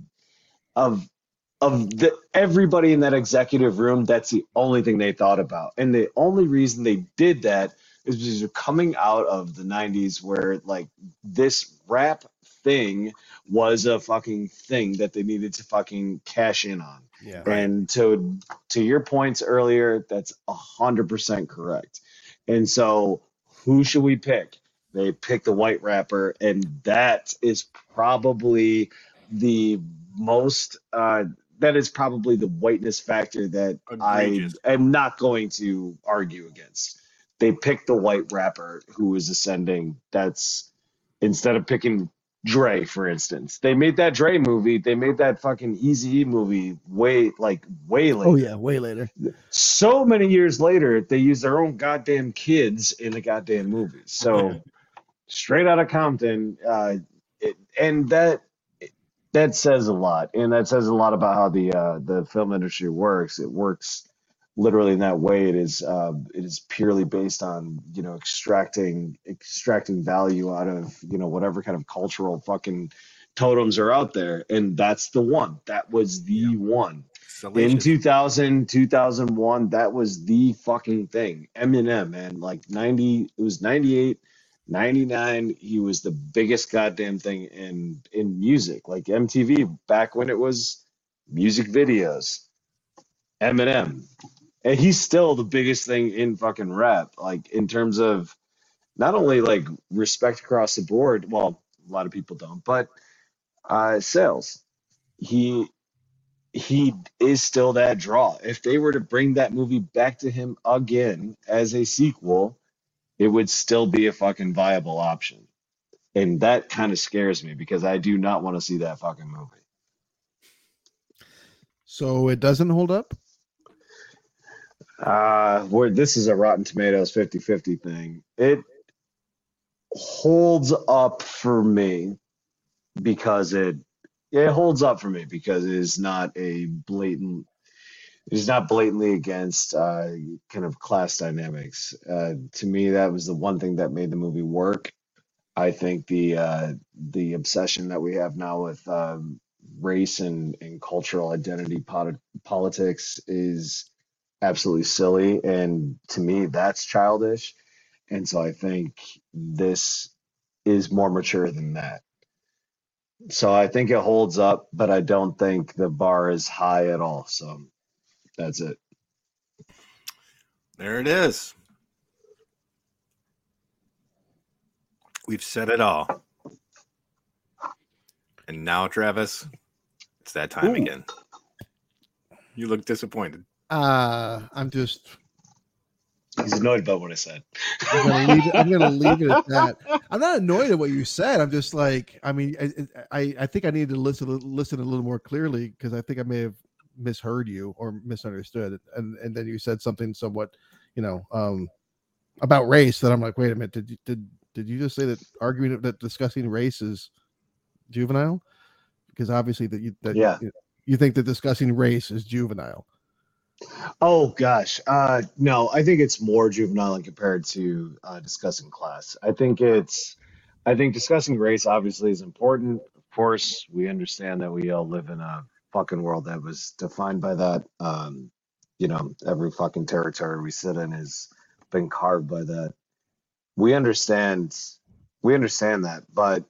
everybody in that executive room. That's the only thing they thought about, and the only reason they did that is because you're coming out of the '90s where like this rap thing was a fucking thing that they needed to fucking cash in on. Yeah. And to your points earlier, that's 100% correct. And so who should we pick? They picked the white rapper, and that is probably the most the whiteness factor that outrageous. I am not going to argue against. They picked the white rapper who is ascending. That's instead of picking Dre, for instance. They made that Dre movie. They made that fucking Eazy-E movie way later. Oh, yeah, way later. So many years later, they used their own goddamn kids in the goddamn movie. So straight out of Compton. That says a lot. And that says a lot about how the film industry works. It works literally in that way. It is purely based on extracting value out of whatever kind of cultural fucking totems are out there, and that's the one. That was the one. salacious. In 2000, 2001, that was the fucking thing. Eminem, man, like 90, it was 98, 99. He was the biggest goddamn thing in music, like MTV back when it was music videos. Eminem, and he's still the biggest thing in fucking rap, like in terms of not only like respect across the board. Well, a lot of people don't, but sales. He is still that draw. If they were to bring that movie back to him again as a sequel, it would still be a fucking viable option. And that kind of scares me because I do not want to see that fucking movie. So it doesn't hold up? This is a Rotten Tomatoes 50-50 thing. It holds up for me because it is not blatantly against kind of class dynamics. To me, that was the one thing that made the movie work. I think the obsession that we have now with race and cultural identity politics is absolutely silly, and to me, that's childish. And so I think this is more mature than that. So I think it holds up, but I don't think the bar is high at all. So that's it. There it is. We've said it all. And now, Travis, it's that time again. You look disappointed. I'm just... He's annoyed about what I said. I'm gonna leave it at that. I'm not annoyed at what you said. I'm just like, I mean, I think I need to listen a little more clearly because I think I may have misheard you or misunderstood, and then you said something somewhat, about race that I'm like, wait a minute, did you just say that arguing that discussing race is juvenile? Because obviously you think that discussing race is juvenile. Oh gosh, no! I think it's more juvenile compared to discussing class. I think discussing race obviously is important. Of course, we understand that we all live in a fucking world that was defined by that. Every fucking territory we sit in has been carved by that. We understand that, but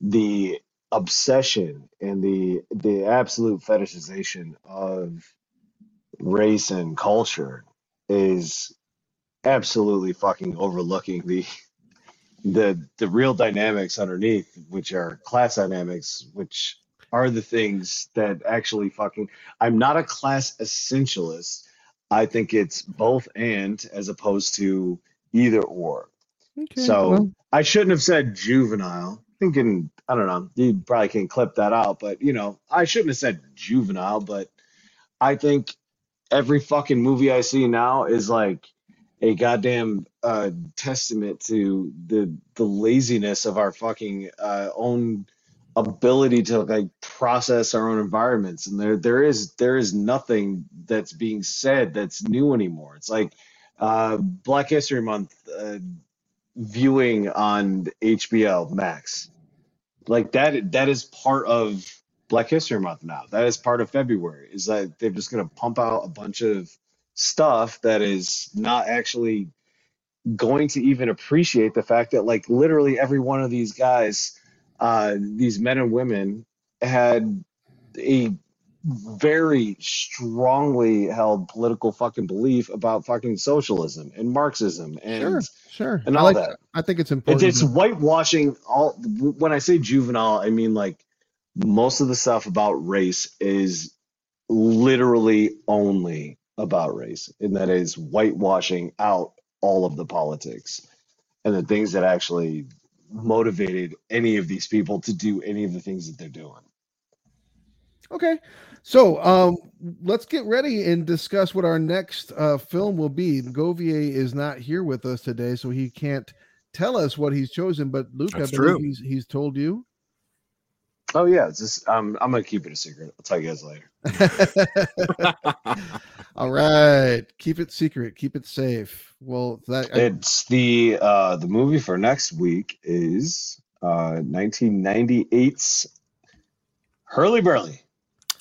the obsession and the absolute fetishization of race and culture is absolutely fucking overlooking the real dynamics underneath, which are class dynamics, which are the things that actually fucking... I'm not a class essentialist. I think it's both and, as opposed to either or. Okay, so well, I shouldn't have said juvenile. Thinking, I don't know, you probably can clip that out, but I shouldn't have said juvenile, but I think every fucking movie I see now is like a goddamn testament to the laziness of our fucking own ability to like process our own environments. And there is nothing that's being said that's new anymore. It's like Black History Month viewing on HBO Max. Like that is part of Black History Month now. That is part of February, is that they're just going to pump out a bunch of stuff that is not actually going to even appreciate the fact that like literally every one of these guys, these men and women, had a very strongly held political fucking belief about fucking socialism and Marxism and sure. And all that. I think it's important. It's whitewashing. All when I say juvenile, I mean like most of the stuff about race is literally only about race, and that is whitewashing out all of the politics and the things that actually motivated any of these people to do any of the things that they're doing. Okay. So let's get ready and discuss what our next film will be. Gauvier is not here with us today, so he can't tell us what he's chosen, but Luke, that's I believe true. He's told you. Oh yeah, it's just I'm gonna keep it a secret. I'll tell you guys later. All right, keep it secret, keep it safe. Well, it's the movie for next week is 1998's Hurly Burly.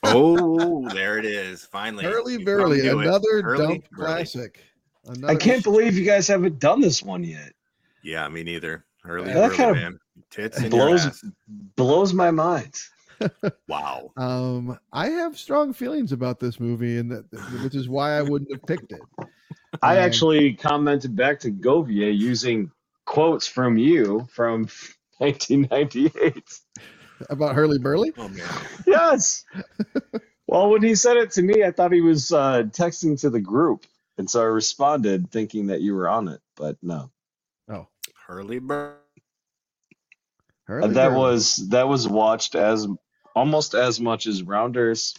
Oh, there it is. Finally. Hurly Burly, another dump classic. Another I can't believe you guys haven't done this one yet. Yeah, me neither. Hurly Burly, man. Tits in your ass. Blows my mind. Wow. I have strong feelings about this movie, and which is why I wouldn't have picked it. I actually commented back to Gauvier using quotes from you from 1998 about Hurly Burly. Oh, man. Yes. Well, when he said it to me, I thought he was texting to the group, and so I responded thinking that you were on it, but no. Oh, Hurly Burly. That was watched as almost as much as Rounders,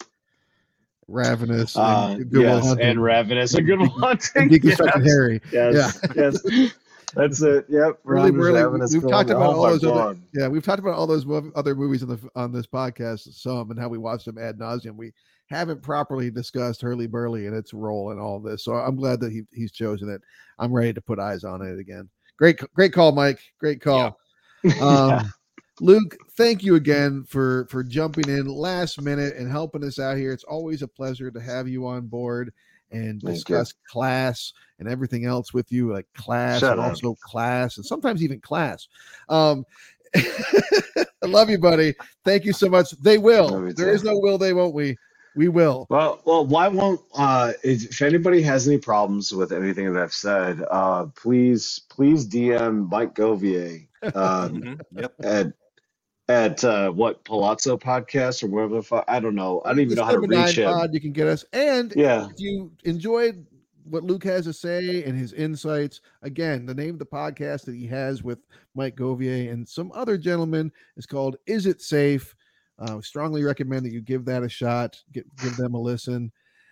Ravenous, and Good Will Hunting. And Ravenous and Good Will Hunting. Deconstructed Harry. Yes, yes. That's it. Yep. Rounders, we've talked about all those. We've talked about all those other movies on this podcast, and how we watched them ad nauseum. We haven't properly discussed Hurly Burly and its role in all this, so I'm glad that he's chosen it. I'm ready to put eyes on it again. Great call, Mike. Great call. Yeah. Luke, thank you again for jumping in last minute and helping us out here. It's always a pleasure to have you on board and discuss Class and everything else with you, like Class Class and sometimes even Class. I love you, buddy. Thank you so much. They will. There is no will, they won't. We will. Well, why won't? If anybody has any problems with anything that I've said, please DM Mike Gauvier at what Palazzo Podcast or whatever the fuck, I don't know. I don't even know how to reach him. You can get us, and if you enjoyed what Luke has to say and his insights, again, the name of the podcast that he has with Mike Gauvier and some other gentlemen is called "Is It Safe." Strongly recommend that you give that a shot. Give them a listen.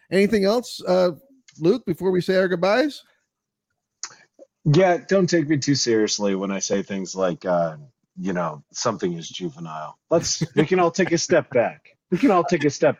Anything else, Luke, before we say our goodbyes? Yeah, don't take me too seriously when I say things like, something is juvenile. We can all take a step back. Again, I should have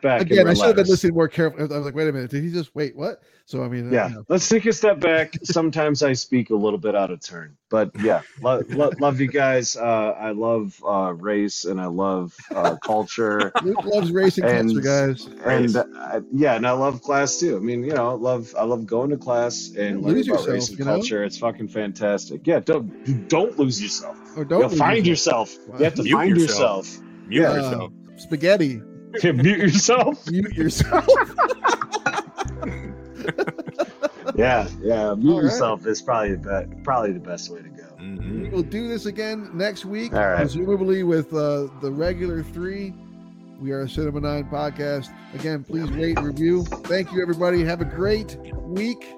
been listening more carefully. I was like, wait a minute, did he just wait? What? So I mean, let's take a step back. Sometimes I speak a little bit out of turn, but yeah, love you guys. I love race and I love culture. Luke loves race and culture, guys. And and I love class too. I mean, I love going to class and learning about race and culture. It's fucking fantastic. Yeah, don't lose yourself. Or don't find yourself. Wow. You have to find yourself. Mute yourself. Spaghetti. Yeah, mute yourself. yeah. Mute yourself is probably the best way to go. Mm-hmm. We'll do this again next week, presumably with the regular three. We are a Cinema Nine podcast. Again, please rate, review. Thank you, everybody. Have a great week.